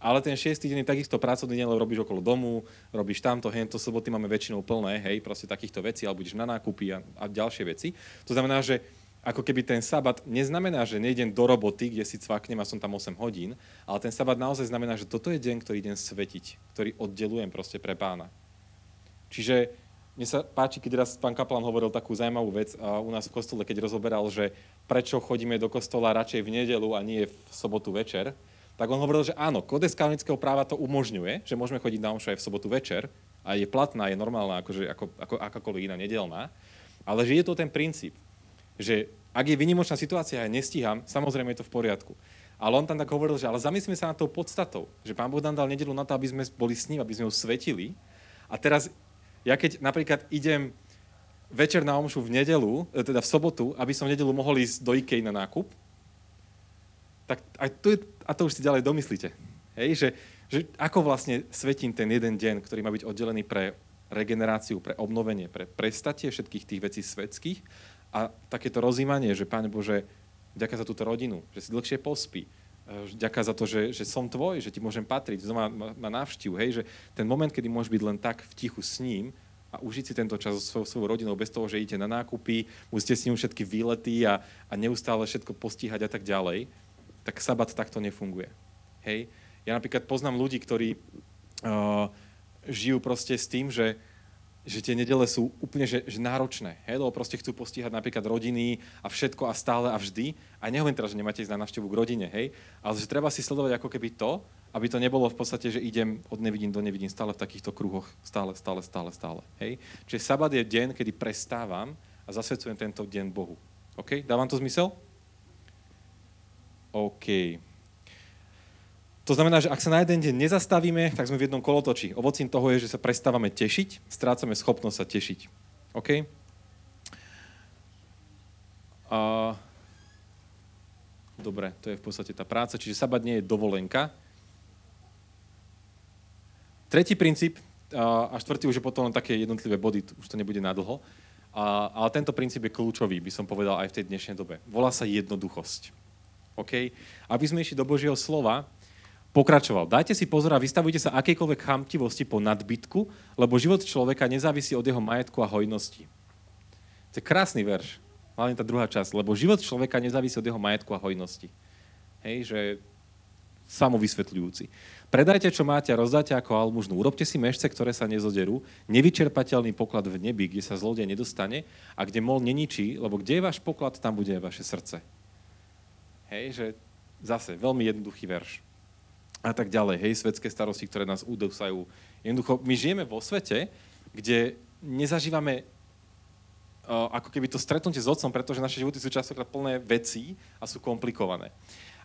ale ten šiesty deň je takisto pracovný deň, lebo robíš okolo domu, robíš tamto, hej, to soboty máme väčšinou plné, hej, proste takýchto vecí, alebo ideš na nákupy a, a ďalšie veci. To znamená, že ako keby ten sabat neznamená, že nejdem do roboty, kde si cvaknem a som tam osem hodín, ale ten sabat naozaj znamená, že toto je deň, ktorý idem svetiť, ktorý oddelujem proste pre Pána. Čiže mne sa páči, keď raz pán Kaplan hovoril takú zaujímavú vec a u nás v kostole, keď rozoberal, že prečo chodíme do kostola radšej v nedeľu a nie v sobotu večer, tak on hovoril, že áno, kódex kanonického práva to umožňuje, že môžeme chodiť na omšu aj v sobotu večer a je platná, je normálna akože, ako, ako akákoľvek iná nedeľná, ale že je to ten princíp, že ak je výnimočná situácia a ja nestíham, samozrejme je to v poriadku. Ale on tam tak hovoril, že ale zamyslíme sa nad tou podstatou, že Pán Boh nám dal nedeľu na to, aby sme boli s ním, aby sme ho svetili. A teraz ja keď napríklad idem večer na omšu v nedeľu, teda v sobotu, aby som v nedeľu mohol ísť do IKEA na nákup, tak aj to je, a to už si ďalej domyslíte. Hej, že, že ako vlastne svetím ten jeden deň, ktorý má byť oddelený pre regeneráciu, pre obnovenie, pre prestatie všetkých tých vecí svetských a takéto rozjímanie, že Pane Bože, ďakujem za túto rodinu, že si dlhšie pospí, ďakujem za to, že, že som tvoj, že ti môžem patriť, že ma, ma, ma navštív, hej, že ten moment, kedy môžeš byť len tak v tichu s ním a užiť si tento čas so svojou, svojou rodinou bez toho, že idete na nákupy, musíte s ním všetky výlety a, a neustále všetko postihať a tak ďalej, tak sabat takto nefunguje. Hej? Ja napríklad poznám ľudí, ktorí uh, žijú proste s tým, že, že tie nedele sú úplne že, že náročné. Hej? Lebo proste chcú postihať napríklad rodiny a všetko a stále a vždy. A nehovorím teraz, že nemáte ísť na návštevu k rodine, hej? Ale že treba si sledovať ako keby to, aby to nebolo v podstate, že idem od nevidín do nevidín stále v takýchto kruhoch, stále, stále, stále, stále. Hej? Čiže sabat je deň, kedy prestávam a zasvedcujem tento deň Bohu. OK? Dávam to zmysel? OK. To znamená, že ak sa na jeden deň nezastavíme, tak sme v jednom kolotočí. Ovocím toho je, že sa prestávame tešiť, strácame schopnosť sa tešiť. OK? A... Dobre, to je v podstate tá práca, čiže sabat nie je dovolenka. Tretí princíp, a štvrtý už je potom také jednotlivé body, už to nebude nadlho, a, ale tento princíp je kľúčový, by som povedal aj v tej dnešnej dobe. Volá sa jednoduchosť. Okay? Aby sme išli do Božieho slova, pokračoval. Dajte si pozor a vystavujte sa akejkoľvek chamtivosti po nadbytku, lebo život človeka nezávisí od jeho majetku a hojnosti. To je krásny verš, hlavne tá druhá časť, lebo život človeka nezávisí od jeho majetku a hojnosti. Hej, že samovysvetľujúci. Predajte, čo máte a rozdáte ako almužnu. Urobte si mešce, ktoré sa nezoderú, nevyčerpateľný poklad v nebi, kde sa zlodej nedostane a kde mol neničí, lebo kde je váš poklad, tam bude aj vaše srdce. Hej, že zase veľmi jednoduchý verš. A tak ďalej, hej, svetské starosti, ktoré nás udusajú. Jednoducho, my žijeme vo svete, kde nezažívame uh, ako keby to stretnutie s Otcom, pretože naše životy sú častokrát plné vecí a sú komplikované.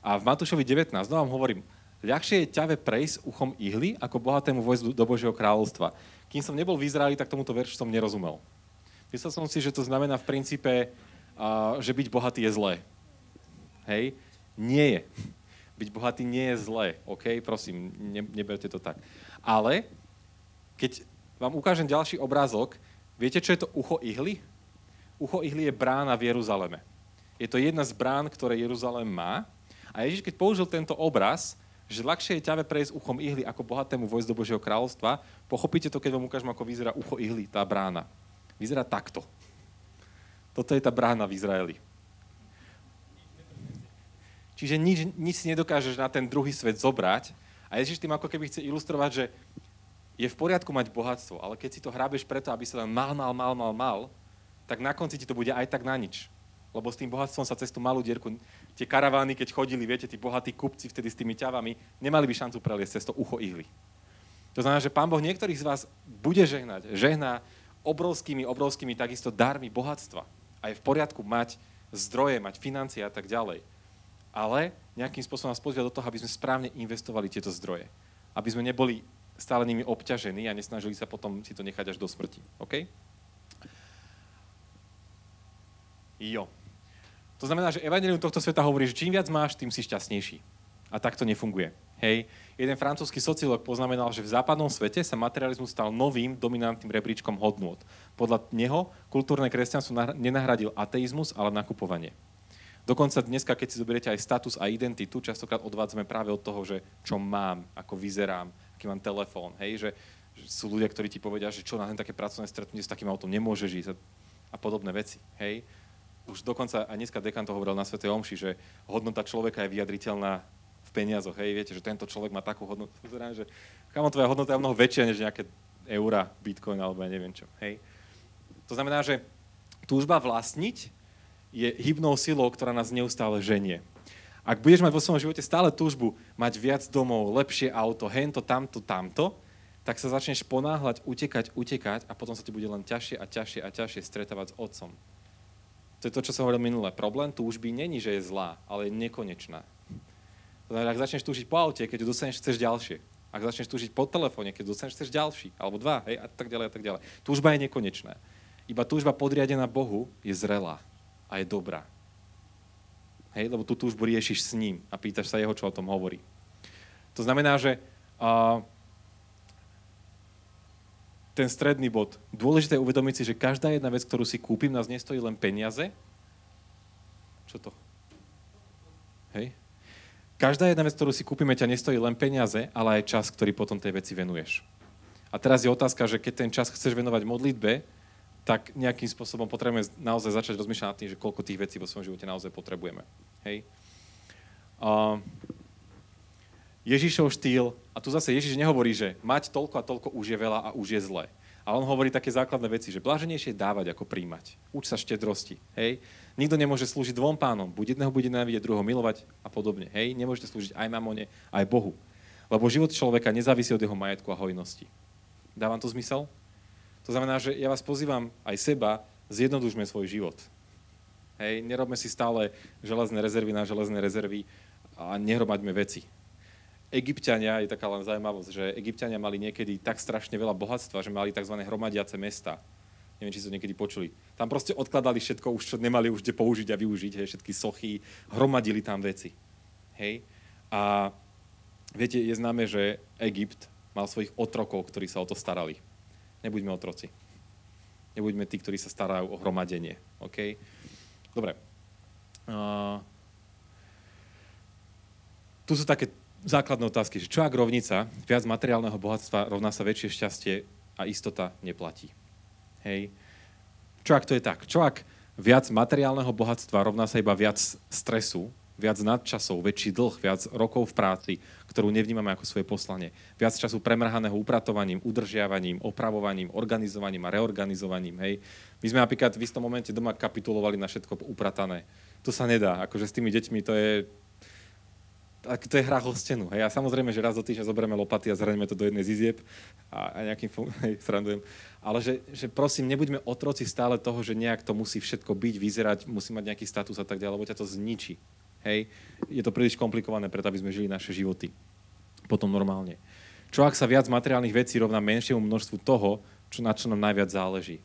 A v Matúšovi devätnásť, no vám hovorím, ľahšie je ťave prejsť uchom ihly, ako bohatému vojsť do Božieho kráľovstva. Kým som nebol v Izraeli, tak tomuto veršu som nerozumel. Myslel som si, že to znamená v princípe, uh, že byť bohatý je zlé. Hej, nie je. Byť bohatý nie je zlé, OK? Prosím, ne, neberte to tak. Ale keď vám ukážem ďalší obrázok, viete, čo je to ucho ihly? Ucho ihly je brána v Jeruzaleme. Je to jedna z brán, ktoré Jeruzalém má. A Ježiš, keď použil tento obraz, že ľahšie je ťave prejsť uchom ihly ako bohatému vojsť do Božieho kráľovstva, pochopíte to, keď vám ukážem, ako vyzerá ucho ihly, tá brána. Vyzerá takto. Toto je tá brána v Izraeli. Čiže nič, nič si nedokážeš na ten druhý svet zobrať. A Ježiš tým ako keby chce ilustrovať, že je v poriadku mať bohatstvo, ale keď si to hrábeš preto, aby sa len mal, mal, mal, mal, mal, tak na konci ti to bude aj tak na nič. Lebo s tým bohatstvom sa cez tú malú dierku, tie karavány, keď chodili, viete, tí bohatí kupci vtedy s tými ťavami, nemali by šancu preliesť cez to ucho ihly. To znamená, že Pán Boh niektorých z vás bude žehnať. Žehná obrovskými, obrovskými takisto darmi bohatstva. A je v poriadku mať zdroje, mať financie a tak ďalej. Ale nejakým spôsobom nás pozvia do toho, aby sme správne investovali tieto zdroje. Aby sme neboli stále nimi obťažení a nesnažili sa potom si to nechať až do smrti. OK? Jo. To znamená, že evangelium tohto sveta hovorí, že čím viac máš, tým si šťastnejší. A tak to nefunguje. Hej. Jeden francúzsky sociológ poznamenal, že v západnom svete sa materializmus stal novým dominantným rebríčkom hodnôt. Podľa neho kultúrne kresťanstvo nenahradil ateizmus, ale nakupovanie. Dokonca dneska, keď si zoberiete aj status a identitu, častokrát odvádzame práve od toho, že čo mám, ako vyzerám, aký mám telefón. Hej. Že, že sú ľudia, ktorí ti povedia, že čo na také pracovné stretnutie s takým autom nemôže žiť a, a podobné veci. Hej. Už dokonca, a dneska dekan to hovoril na svätej omši, že hodnota človeka je vyjadriteľná v peniazoch. Hej, viete, že tento človek má takú hodnotu, že kamo, tvoja hodnota je mnoho väčšia, než nejaké eura, bitcoin, alebo ja neviem čo. Hej. To znamená, že túžba vlastniť je hybnou silou, ktorá nás neustále ženie. Ak budeš mať vo svojom živote stále túžbu mať viac domov, lepšie auto, hento, tamto, tamto, tak sa začneš ponáhľať, utekať, utekať a potom sa ti bude len ťažšie a ťažšie a ťažšie stretávať s otcom. To je to, čo som hovoril minule. Problém túžby není, že je zlá, ale je nekonečná. To znamená, ak začneš túžiť po aute, keď ju dostaneš, chceš ďalšie. Ak začneš túžiť po telefóne, keď ju dostaneš, chceš ďalší. Alebo dva, hej, a tak ďalej, a tak ďalej. Túžba je nekonečná. Iba túžba podriadená Bohu je zrelá a je dobrá. Hej, lebo tú túžbu riešiš s ním a pýtaš sa jeho, čo o tom hovorí. To znamená, že uh, ten stredný bod. Dôležité je uvedomiť si, že každá jedna vec, ktorú si kúpim, nás nestojí len peniaze. Čo to? Hej. Každá jedna vec, ktorú si kúpime, ťa nestojí len peniaze, ale aj čas, ktorý potom tej veci venuješ. A teraz je otázka, že keď ten čas chceš venovať modlitbe, tak nejakým spôsobom potrebujeme naozaj začať rozmýšľať nad tým, že koľko tých vecí vo svojom živote naozaj potrebujeme. Hej. Uh, Ježišov štýl. A tu zase Ježiš nehovorí, že mať toľko a toľko už je veľa a už je zle. Ale on hovorí také základné veci, že bláženejšie je dávať ako príjmať. Uč sa štedrosti, hej? Nikto nemôže slúžiť dvom pánom. Buď jedného bude nenávidieť, druhého milovať a podobne, hej? Nemôžete slúžiť aj mamone, aj Bohu. Lebo život človeka nezávisí od jeho majetku a hojnosti. Dávam to zmysel? To znamená, že ja vás pozývam aj seba, zjednodušme svoj život. Hej, nerobme si stále železné rezervy na železné rezervy a nehromaďme veci. Egypťania, je taká len zaujímavosť, že Egypťania mali niekedy tak strašne veľa bohatstva, že mali tzv. Hromadiace mesta. Neviem, či ste to niekedy počuli. Tam proste odkladali všetko, už čo nemali už kde použiť a využiť, hej, všetky sochy, hromadili tam veci. Hej? A viete, je známe, že Egypt mal svojich otrokov, ktorí sa o to starali. Nebuďme otroci. Nebuďme tí, ktorí sa starajú o hromadenie. OK? Dobre. Uh... Tu sú také základné otázky, že čo ak rovnica, viac materiálneho bohatstva rovná sa väčšie šťastie a istota neplatí. Hej. Čo ak to je tak? Čo ak viac materiálneho bohatstva rovná sa iba viac stresu, viac nadčasov, väčší dlh, viac rokov v práci, ktorú nevnímame ako svoje poslanie, viac času premrhaného upratovaním, udržiavaním, opravovaním, organizovaním a reorganizovaním. Hej. My sme napríklad v istom momente doma kapitulovali na všetko upratané. To sa nedá, akože s tými deťmi to je... Tak to je hra hostenu. Hej. A samozrejme, že raz do týždňa zoberieme lopaty a zhranieme to do jednej z izieb a, a nejakým fun- hej, srandujem. Ale že, že prosím, nebuďme otroci stále toho, že nejak to musí všetko byť, vyzerať, musí mať nejaký status a tak ďalej, lebo ťa to zničí. Hej. Je to príliš komplikované, preto aby sme žili naše životy potom normálne. Čo ak sa viac materiálnych vecí rovná menšiemu množstvu toho, čo na čo nám najviac záleží?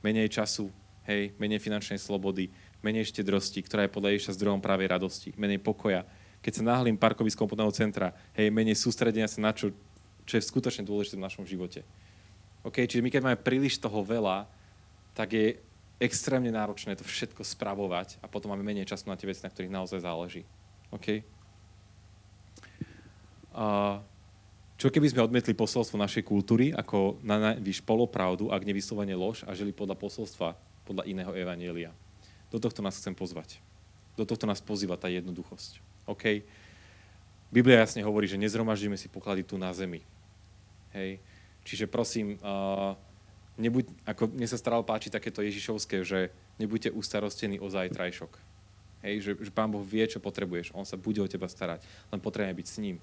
Menej času, hej, menej finančnej slobody, menej štedrosti, ktorá je podľa Ježiša zdrojom pravej radosti, menej pokoja. Keď sa náhlím parkoviskom podného centra, hej, menej sústredenia sa na čo, čo je skutočne dôležité v našom živote. OK, čiže my keď máme príliš toho veľa, tak je extrémne náročné to všetko spravovať a potom máme menej času na tie veci, na ktorých naozaj záleží. OK? Uh, čo keby sme odmietli posolstvo našej kultúry ako na najvyš polopravdu, ak nevyslovene lož a žili podľa posolstva, podľa iného evanjelia? Do tohto nás chcem pozvať. Do tohto nás pozýva tá jednoduchosť. OK. Biblia jasne hovorí, že nezhromaždíme si poklady tu na zemi. Hej. Čiže prosím, uh, nebuď, ako mne sa staral páči takéto ježišovské, že nebuďte ustarostení o zajtrajšok. Hej, že, že Pán Boh vie, čo potrebuješ. On sa bude o teba starať. Len potrebujeme byť s ním.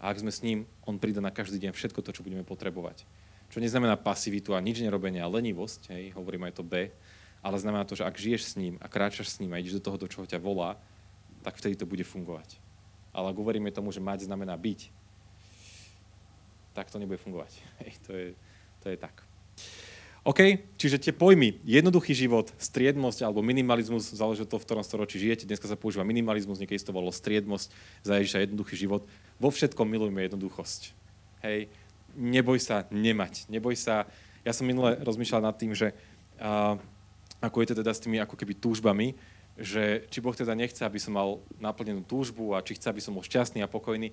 A ak sme s ním, on príde na každý deň všetko to, čo budeme potrebovať. Čo neznamená pasivitu a nič nerobenie a lenivosť, hej, hovorím aj to B, ale znamená to, že ak žiješ s ním a kráčaš s ním a ideš do toho, do čoho ťa volá, tak vtedy to bude fungovať. Ale ak uveríme tomu, že mať znamená byť, tak to nebude fungovať. Hej, to je, to je tak. OK, čiže tie pojmy, jednoduchý život, striedmosť alebo minimalizmus, záleží od toho, v ktorom storočí žijete. Dneska sa používa minimalizmus, niekedy to bolo striedmosť, za Ježiša jednoduchý život. Vo všetkom milujme jednoduchosť. Hej, neboj sa nemať, neboj sa... Ja som minule rozmýšľal nad tým, že uh, ako je to teda s tými ako keby túžbami, že či Boh teda nechce, aby som mal naplnenú túžbu a či chce, aby som bol šťastný a pokojný.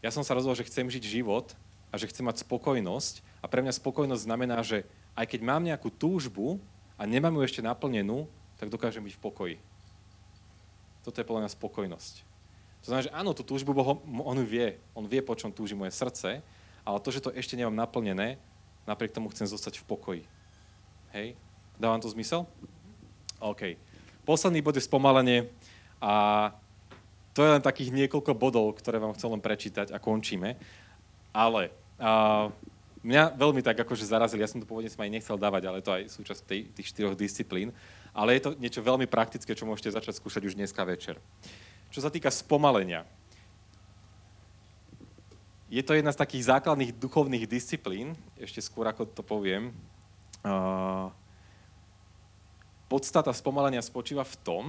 Ja som sa rozhodol, že chcem žiť život a že chcem mať spokojnosť a pre mňa spokojnosť znamená, že aj keď mám nejakú túžbu a nemám ju ešte naplnenú, tak dokážem byť v pokoji. Toto je podľa mňa spokojnosť. To znamená, že áno, tú túžbu Boh, on ju vie. On vie, po čom túži moje srdce, ale to, že to ešte nemám naplnené, napriek tomu chcem zostať v pokoji. Hej? Dávam to zmysel? OK. Posledný bod je spomalenie a to je len takých niekoľko bodov, ktoré vám chcem len prečítať a končíme. Ale... Uh, Mňa veľmi tak akože zarazili, ja som to pôvodne som aj nechcel dávať, ale to aj súčasť tej, tých štyroch disciplín. Ale je to niečo veľmi praktické, čo môžete začať skúšať už dneska večer. Čo sa týka spomalenia. Je to jedna z takých základných duchovných disciplín, ešte skôr ako to poviem. Uh, podstata spomalenia spočíva v tom,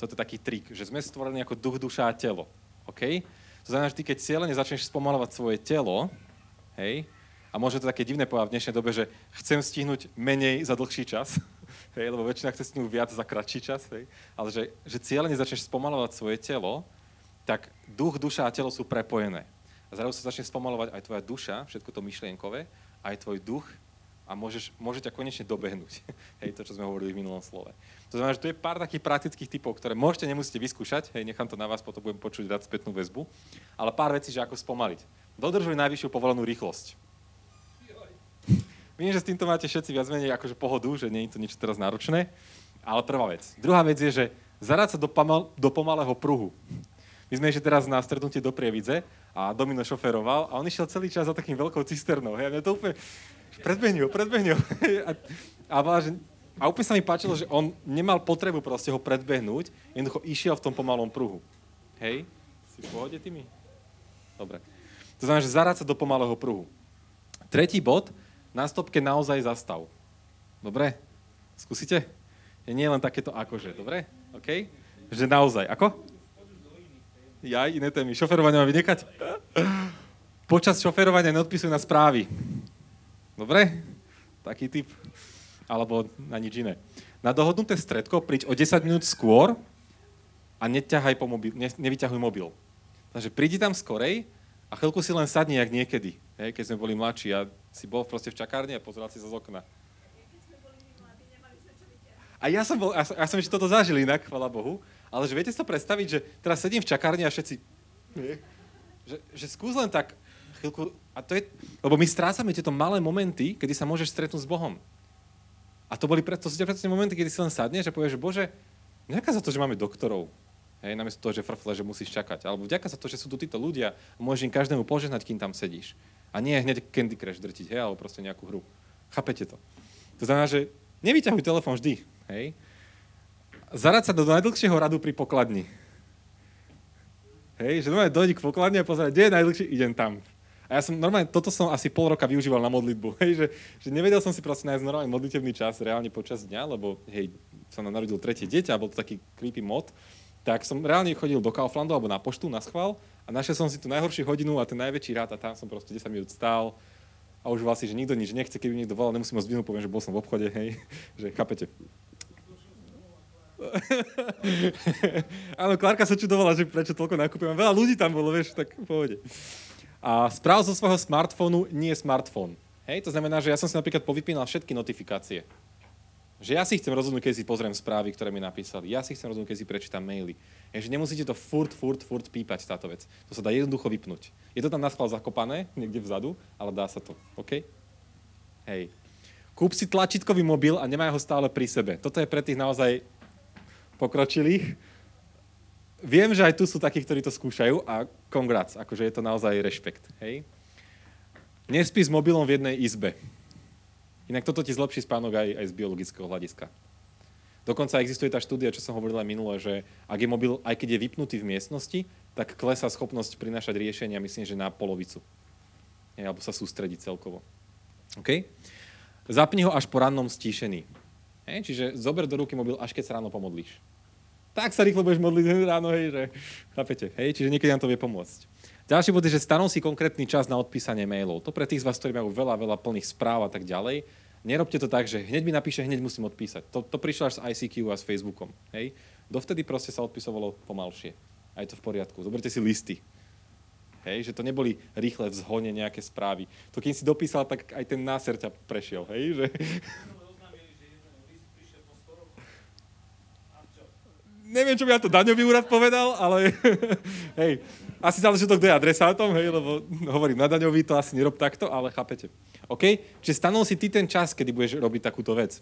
toto je taký trik, že sme stvorení ako duch, duša a telo. Okay? To znamená, že ty keď cieľene začneš spomalovať svoje telo, hej, a môže to také divné povedať v dnešnej dobe, že chcem stihnúť menej za dlhší čas, hej, lebo väčšina chce stihnúť viac za kratší čas, hej, ale že, že cieľene začneš spomalovať svoje telo, tak duch, duša a telo sú prepojené. A zrazu sa začne spomalovať aj tvoja duša, všetko to myšlienkové, aj tvoj duch a môžeš, môže ťa konečne dobehnúť. Hej, to, čo sme hovorili v minulom slove. To znamená, že tu je pár takých praktických typov, ktoré môžete, nemusíte vyskúšať, hej, nechám to na vás, potom budem počuť dať spätnú väzbu, ale pár vecí, že ako spomaliť. Dodržuj najvyššiu povolenú rýchlosť. Viem, že s týmto máte všetci viac menej akože pohodu, že nie je to niečo teraz náročné, ale prvá vec. Druhá vec je, že zaráť sa do, pomal, do pomalého pruhu. My sme ešte teraz na stretnutie do Prievidze a Domino šoferoval a on išiel celý čas za takým veľkou cisternou. Hej, a mňa to úplne predbehnil, predbehnil. A, a, a úplne sa mi páčilo, že on nemal potrebu proste ho predbehnúť, jednoducho išiel v tom pomalom pruhu. Hej, si v pohode tými? Dobre. To znamená, že zaráť sa do pomalého pruhu. Tretí bod. Na stopke naozaj zastav. Dobre? Skúsite? Nie len takéto akože, dobre? OK? Že naozaj. Ako? Ja iné témy. Šoferovanie mám vynechať? Počas šoferovania neodpisuj na správy. Dobre? Taký typ. Alebo na nič iné. Na dohodnuté stredko príď o desať minút skôr a neťahaj po mobil, ne, nevyťahuj mobil. Takže prídi tam skorej a chvíľku si len sadni, jak niekedy. Hej, keď sme boli mladší a si bol proste v čakárni a pozeral si sa z okna. Keď sme boli mladí, nemali sme čo vidieť. A ja som bol, ja som, ja som ešte toto zažil inak, chvála Bohu, ale že viete si to predstaviť, že teraz sedím v čakárni a všetci, že, že skús len tak chvíľku, a to je, lebo my strácame tieto malé momenty, kedy sa môžeš stretnúť s Bohom. A to boli pre, to sú tie momenty, kedy si len sadneš a povieš, že Bože, vďaka za to, že máme doktorov. Hej, namiesto toho, že frfle, že musíš čakať. Alebo vďaka za to, že sú tu títo ľudia a môžeš im každému požehnať, kým tam sedíš. A nie hneď Candy Crush drtiť, hej, alebo proste nejakú hru. Chápete to? To znamená, že nevyťahuj telefón vždy, hej. Zaráť sa do najdlhšieho radu pri pokladni. Hej, že normálne dojdi k pokladni a pozerať, kde je najdlhší, idem tam. A ja som normálne, toto som asi pol roka využíval na modlitbu, hej, že, že nevedel som si proste nájsť normálny modlitebný čas reálne počas dňa, lebo hej, sa nám narodil tretie dieťa, bol to taký creepy mod, tak som reálne chodil do Kauflandu alebo na poštu na schvál. A našiel som si tú najhoršiu hodinu a ten najväčší rád a tam som proste desať minút stál a už vlastne, že nikto nič nechce, keby niekto volal, nemusím ho zdvihnúť, poviem, že bol som v obchode, hej, že chápete. Áno, Klárka sa čudovala, že prečo toľko nakúpim, veľa ľudí tam bolo, vieš, tak v pohode. A správ zo svojho smartfónu nie je smartfón, hej, to znamená, že ja som si napríklad povypínal všetky notifikácie. Že ja si chcem rozhodnúť, keď si pozriem správy, ktoré mi napísali. Ja si chcem rozhodnúť, keď si prečítam maily. Takže nemusíte to furt, furt, furt pípať, táto vec. To sa dá jednoducho vypnúť. Je to tam naschvál zakopané, niekde vzadu, ale dá sa to. OK? Hej. Kúp si tlačítkový mobil a nemaj ho stále pri sebe. Toto je pre tých naozaj pokročilých. Viem, že aj tu sú takí, ktorí to skúšajú a congrats, akože je to naozaj rešpekt. Hej? Nespí s mobilom v jednej izbe. Inak toto ti zlepší spánok aj, aj z biologického hľadiska. Dokonca existuje tá štúdia, čo som hovoril aj minule, že ak je mobil, aj keď je vypnutý v miestnosti, tak klesá schopnosť prinášať riešenia, myslím, že na polovicu. Hej, alebo sa sústrediť celkovo. OK? Zapni ho až po rannom stíšení. Hej, čiže zober do ruky mobil, až keď sa ráno pomodlíš. Tak sa rýchlo budeš modliť ráno, hej, že chápete, hej, čiže niekedy nám to vie pomôcť. Ďalší bod je, že stanov si konkrétny čas na odpísanie mailov. To pre tých z vás, ktorí majú veľa, veľa plných správ a tak ďalej. Nerobte to tak, že hneď mi napíše, hneď musím odpísať. To, to prišlo až z I C Q a s Facebookom, hej. Dovtedy proste sa odpisovalo pomalšie. A je to v poriadku. Zoberte si listy. Hej, že to neboli rýchle v zhone nejaké správy. To keď si dopísal, tak aj ten náser ťa prešiel, hej, že... Neviem, čo mi na to daňový úrad povedal, ale hej, asi záleží to, kto je adresátom, hej, lebo hovorím, na daňový to asi nerob takto, ale chápete. OK? Čiže stanov si ty ten čas, kedy budeš robiť takúto vec.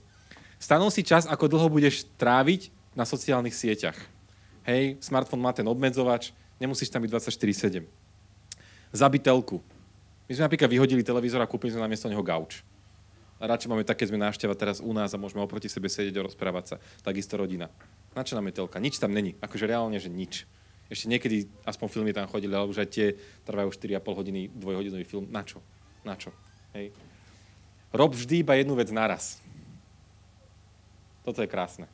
Stanov si čas, ako dlho budeš tráviť na sociálnych sieťach. Hej, smartfón má ten obmedzovač, nemusíš tam byť dvadsaťštyri sedem. Zabi telku. My sme napríklad vyhodili televízor a kúpili sme namiesto neho gauč. A radšej máme také, sme návšteva teraz u nás a môžeme oproti sebe sedieť a rozprávať sa. Takisto rodina. Na čo nám je telka? Nič tam není. Akože reálne, že nič. Ešte niekedy aspoň filmy tam chodili, ale už aj tie trvajú štyri a pol hodiny, dvojhodinový film. Na čo? Na čo? Hej. Rob vždy iba jednu vec naraz. Toto je krásne.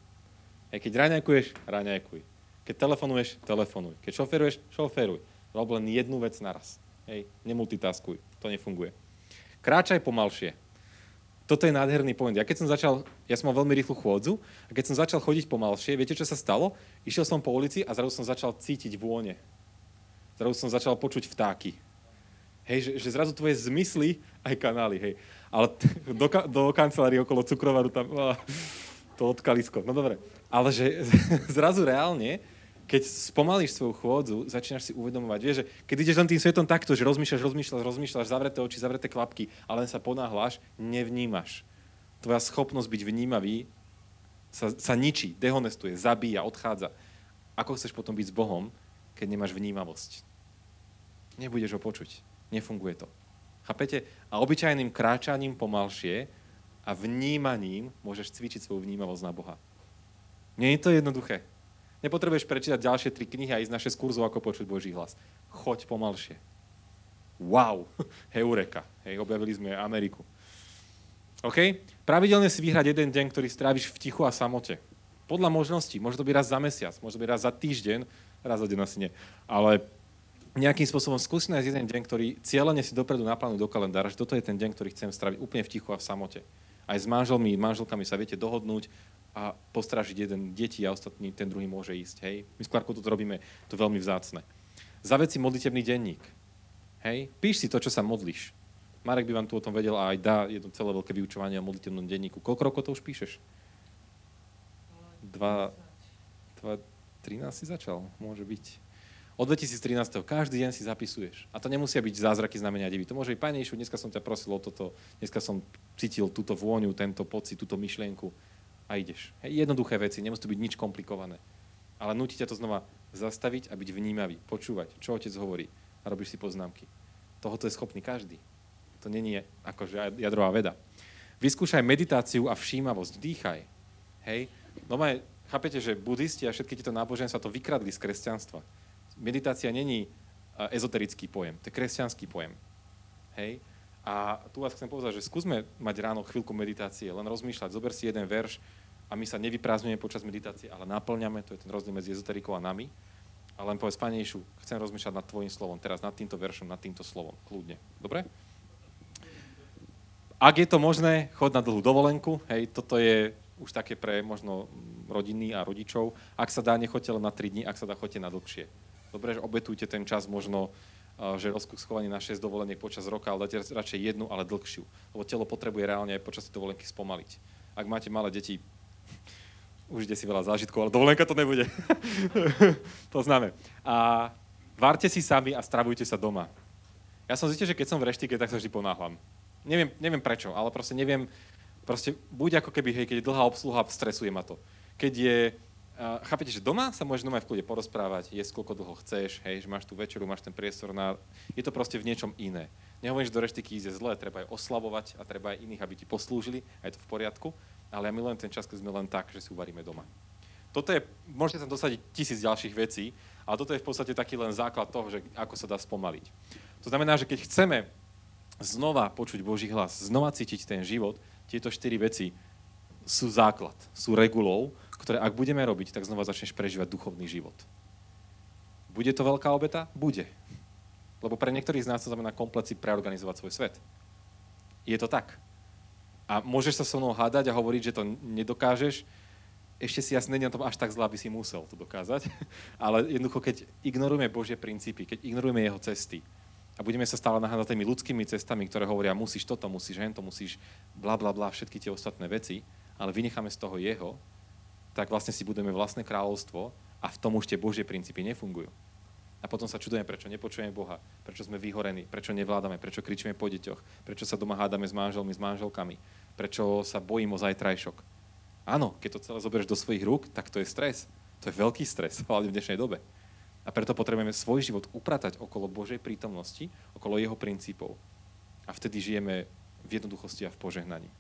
Hej, keď raňajkuješ, raňajkuj. Keď telefonuješ, telefonuj. Keď šoferuješ, šoferuj. Rob len jednu vec naraz. Hej, nemultitaskuj. To nefunguje. Kráčaj pomalšie. Toto je nádherný point. Ja keď som začal, ja som mal veľmi rýchlu chôdzu, a keď som začal chodiť pomalšie, viete, čo sa stalo? Išiel som po ulici a zrazu som začal cítiť vône. Zrazu som začal počuť vtáky. Hej, že, že zrazu tvoje zmysly aj kanály, hej. Ale t- do, ka- do kancelárii okolo cukrovaru tam á, to odkalisko. No dobre. Ale že zrazu reálne, keď spomalíš svoju chôdzu, začínaš si uvedomovať, vieš, že keď ideš len tým svetom takto, že rozmýšľaš, rozmýšľaš, rozmýšľaš, zavreté oči, zavreté klapky a len sa ponáhľaš, nevnímaš. Tvoja schopnosť byť vnímavý sa, sa ničí, dehonestuje, zabíja, odchádza. Ako chceš potom byť s Bohom, keď nemáš vnímavosť? Nebudeš ho počuť. Nefunguje to. Chápete? A obyčajným kráčaním pomalšie a vnímaním môžeš cvičiť svoju vnímavosť na Boha. Nie je to jednoduché. Nepotrebuješ prečítať ďalšie tri knihy a ísť na šesť kurzov, ako počuť Boží hlas. Choď pomalšie. Wow! Heureka. Hej, objavili sme Ameriku. OK? Pravidelne si vyhrať jeden deň, ktorý stráviš v tichu a samote. Podľa možností. Môže to byť raz za mesiac, môže to byť raz za týždeň, raz za deň asi nie. Ale nejakým spôsobom skúsi nájsť jeden deň, ktorý cieľene si dopredu naplánuj do kalendára, že toto je ten deň, ktorý chcem stráviť úplne v tichu a v samote. Aj s manželmi, manželkami sa viete dohodnúť a postražiť jeden deti a ostatní ten druhý môže ísť, hej. My s Klárkou toto robíme, to je veľmi vzácne. Zaved si modlitebný denník, hej. Píš si to, čo sa modlíš. Marek by vám tu o tom vedel a aj dá jedno celé veľké vyučovanie o modlitebnom denníku. Koľko rokov to už píšeš? Dva, dva, trinásť si začal, môže byť. Od dvetisíctrinásť. Každý deň si zapisuješ. A to nemusia byť zázraky, znamenia, divy. To môže byť, Pane Ježišu, dneska som ťa prosil o toto, dneska som cítil túto vôňu, tento pocit, túto myšlienku. A ideš. Hej, jednoduché veci, nemusí to byť nič komplikované. Ale núti ťa to znova zastaviť a byť vnímavý, počúvať, čo otec hovorí a robíš si poznámky. Tohoto je schopný každý. To nie je akože jadrová veda. Vyskúšaj meditáciu a všímavosť, dýchaj. Hej. No maj, chápete, že budisti a všetky tieto náboženstva to vykradli z kresťanstva. Meditácia není ezoterický pojem, to je kresťanský pojem. Hej. A tu vás chcem povedať, že skúsme mať ráno chvíľku meditácie, len rozmýšľať, zober si jeden verš a my sa nevyprázdňujeme počas meditácie, ale naplňame, to je ten rozdiel medzi ezoterikou a nami. A len povedz, Pane Ježišu, chcem rozmýšľať nad tvojím slovom, teraz nad týmto veršom, nad týmto slovom, kľudne. Dobre? Ak je to možné, chod na dlhú dovolenku, hej, toto je už také pre možno rodiny a rodičov. Ak sa dá, nechoďte len na tri dni, ak sa dá, choďte na dlhšie. Dobre, že obetujte ten čas možno že rozkuchovanie na šesť dovoleniek počas roka, ale dajte radšej jednu, ale dlhšiu. Lebo telo potrebuje reálne aj počas dovolenky spomaliť. Ak máte malé deti, užite si veľa zážitkov, ale dovolenka to nebude. To známe. A várte si sami a stravujte sa doma. Ja som zistil, že keď som v reštike, tak sa vždy ponáhlam. Neviem, neviem prečo, ale proste neviem, Proste buď ako keby, hej, keď je dlhá obsluha, stresuje ma to. Keď je, uh, chápete, že doma sa môžeš doma v kľude porozprávať, jesť koľko dlho chceš, hej, že máš tú večeru, máš ten priestor na... Je to proste v niečom iné. Nehovorím, že do reštiky ísť je zlé, treba aj oslavovať a treba aj iných, aby ti poslúžili, a je to v poriadku, ale ja milujem ten čas, keď sme len tak, že si uvaríme doma. Toto je, môžete tam dosadiť tisíc ďalších vecí, ale toto je v podstate taký len základ toho, že ako sa dá spomaliť. To znamená, že keď chceme znova počuť Boží hlas, znova cítiť ten život, tieto štyri veci sú základ, sú regulou, ktoré ak budeme robiť, tak znova začneš prežívať duchovný život. Bude to veľká obeta? Bude. Lebo pre niektorých z nás to znamená komplet si preorganizovať svoj svet. Je to tak. A môžeš sa so mnou hádať a hovoriť, že to nedokážeš. Ešte si jasne nie na tom až tak zle, aby si musel to dokázať. Ale jednoducho, keď ignorujeme Božie princípy, keď ignorujeme jeho cesty, a budeme sa stále nahádzať tými ľudskými cestami, ktoré hovoria, musíš toto, musíš hento, musíš bla, bla, bla, všetky tie ostatné veci, ale vynecháme z toho jeho, tak vlastne si budujeme vlastné kráľovstvo a v tom už tie Božie princípy nefungujú. A potom sa čudujeme, prečo nepočujeme Boha, prečo sme vyhorení, prečo nevládame, prečo kričíme po deťoch, prečo sa doma hádame s manželmi, s manželkami, prečo sa bojím o zajtrajšok. Áno, keď to celé zoberieš do svojich rúk, tak to je stres. To je veľký stres, hlavne v dnešnej dobe. A preto potrebujeme svoj život upratať okolo Božej prítomnosti, okolo jeho princípov. A vtedy žijeme v jednoduchosti a v požehnaní.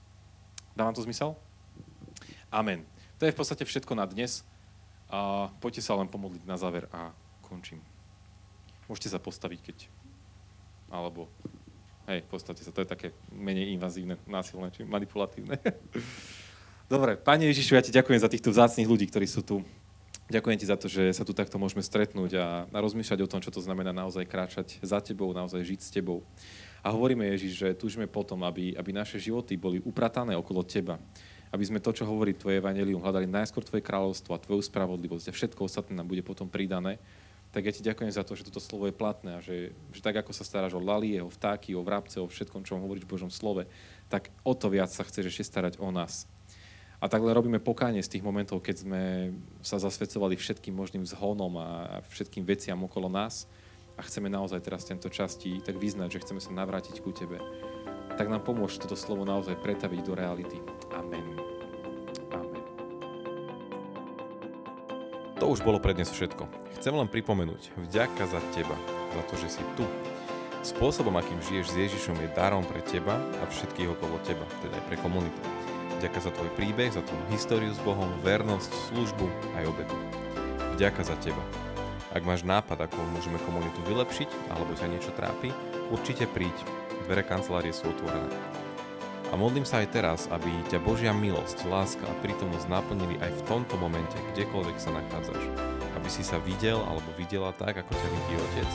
Dá vám to zmysel? Amen. To je v podstate všetko na dnes. A poďte sa len pomodliť na záver a končím. Môžete sa postaviť, keď... Alebo... Hej, postavte sa. To je také menej invazívne, násilné, či manipulatívne. Dobre, Pane Ježišu, ja ti ďakujem za týchto vzácnych ľudí, ktorí sú tu. Ďakujem ti za to, že sa tu takto môžeme stretnúť a rozmýšľať o tom, čo to znamená naozaj kráčať za tebou, naozaj žiť s tebou. A hovoríme, Ježiš, že túžime potom, aby, aby naše životy boli upratané okolo teba. Aby sme to, čo hovorí tvoje evanjelium, hľadali najskôr tvoje kráľovstvo a tvoju spravodlivosť a všetko ostatné nám bude potom pridané. Tak ja ti ďakujem za to, že toto slovo je platné a že, že tak, ako sa staráš o lalie, o vtáky, o vrabce, o všetkom, čo hovoríš v Božom slove, tak o to viac sa chceš ešte starať o nás. A takhle robíme pokánie z tých momentov, keď sme sa zasvedcovali všetkým možným zhonom a všetkým veciam okolo nás a chceme naozaj teraz tento časti tak vyznať, že chceme sa navrátiť ku tebe. Tak nám pomôž toto slovo naozaj pretaviť do reality. Amen. Amen. To už bolo pre dnes všetko. Chcem len pripomenúť, vďaka za teba, za to, že si tu. Spôsobom, akým žiješ s Ježišom, je darom pre teba a všetkých okolo teba, teda aj pre komunitu. Vďaka za tvoj príbeh, za tvoju históriu s Bohom, vernosť, službu aj obetu. Vďaka za teba. Ak máš nápad, ako môžeme komunitu vylepšiť, alebo sa niečo trápi, určite príď. Dvere kancelárie sú otvorené. A modlím sa aj teraz, aby ťa Božia milosť, láska a prítomnosť naplnili aj v tomto momente, kdekoľvek sa nachádzaš. Aby si sa videl alebo videla tak, ako ťa vidí Otec.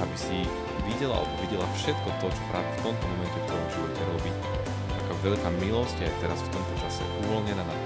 Aby si videla alebo videla všetko to, čo práve v tomto momente v tvojom živote robí. Veľká milosť je aj teraz v tomto čase uvoľnená na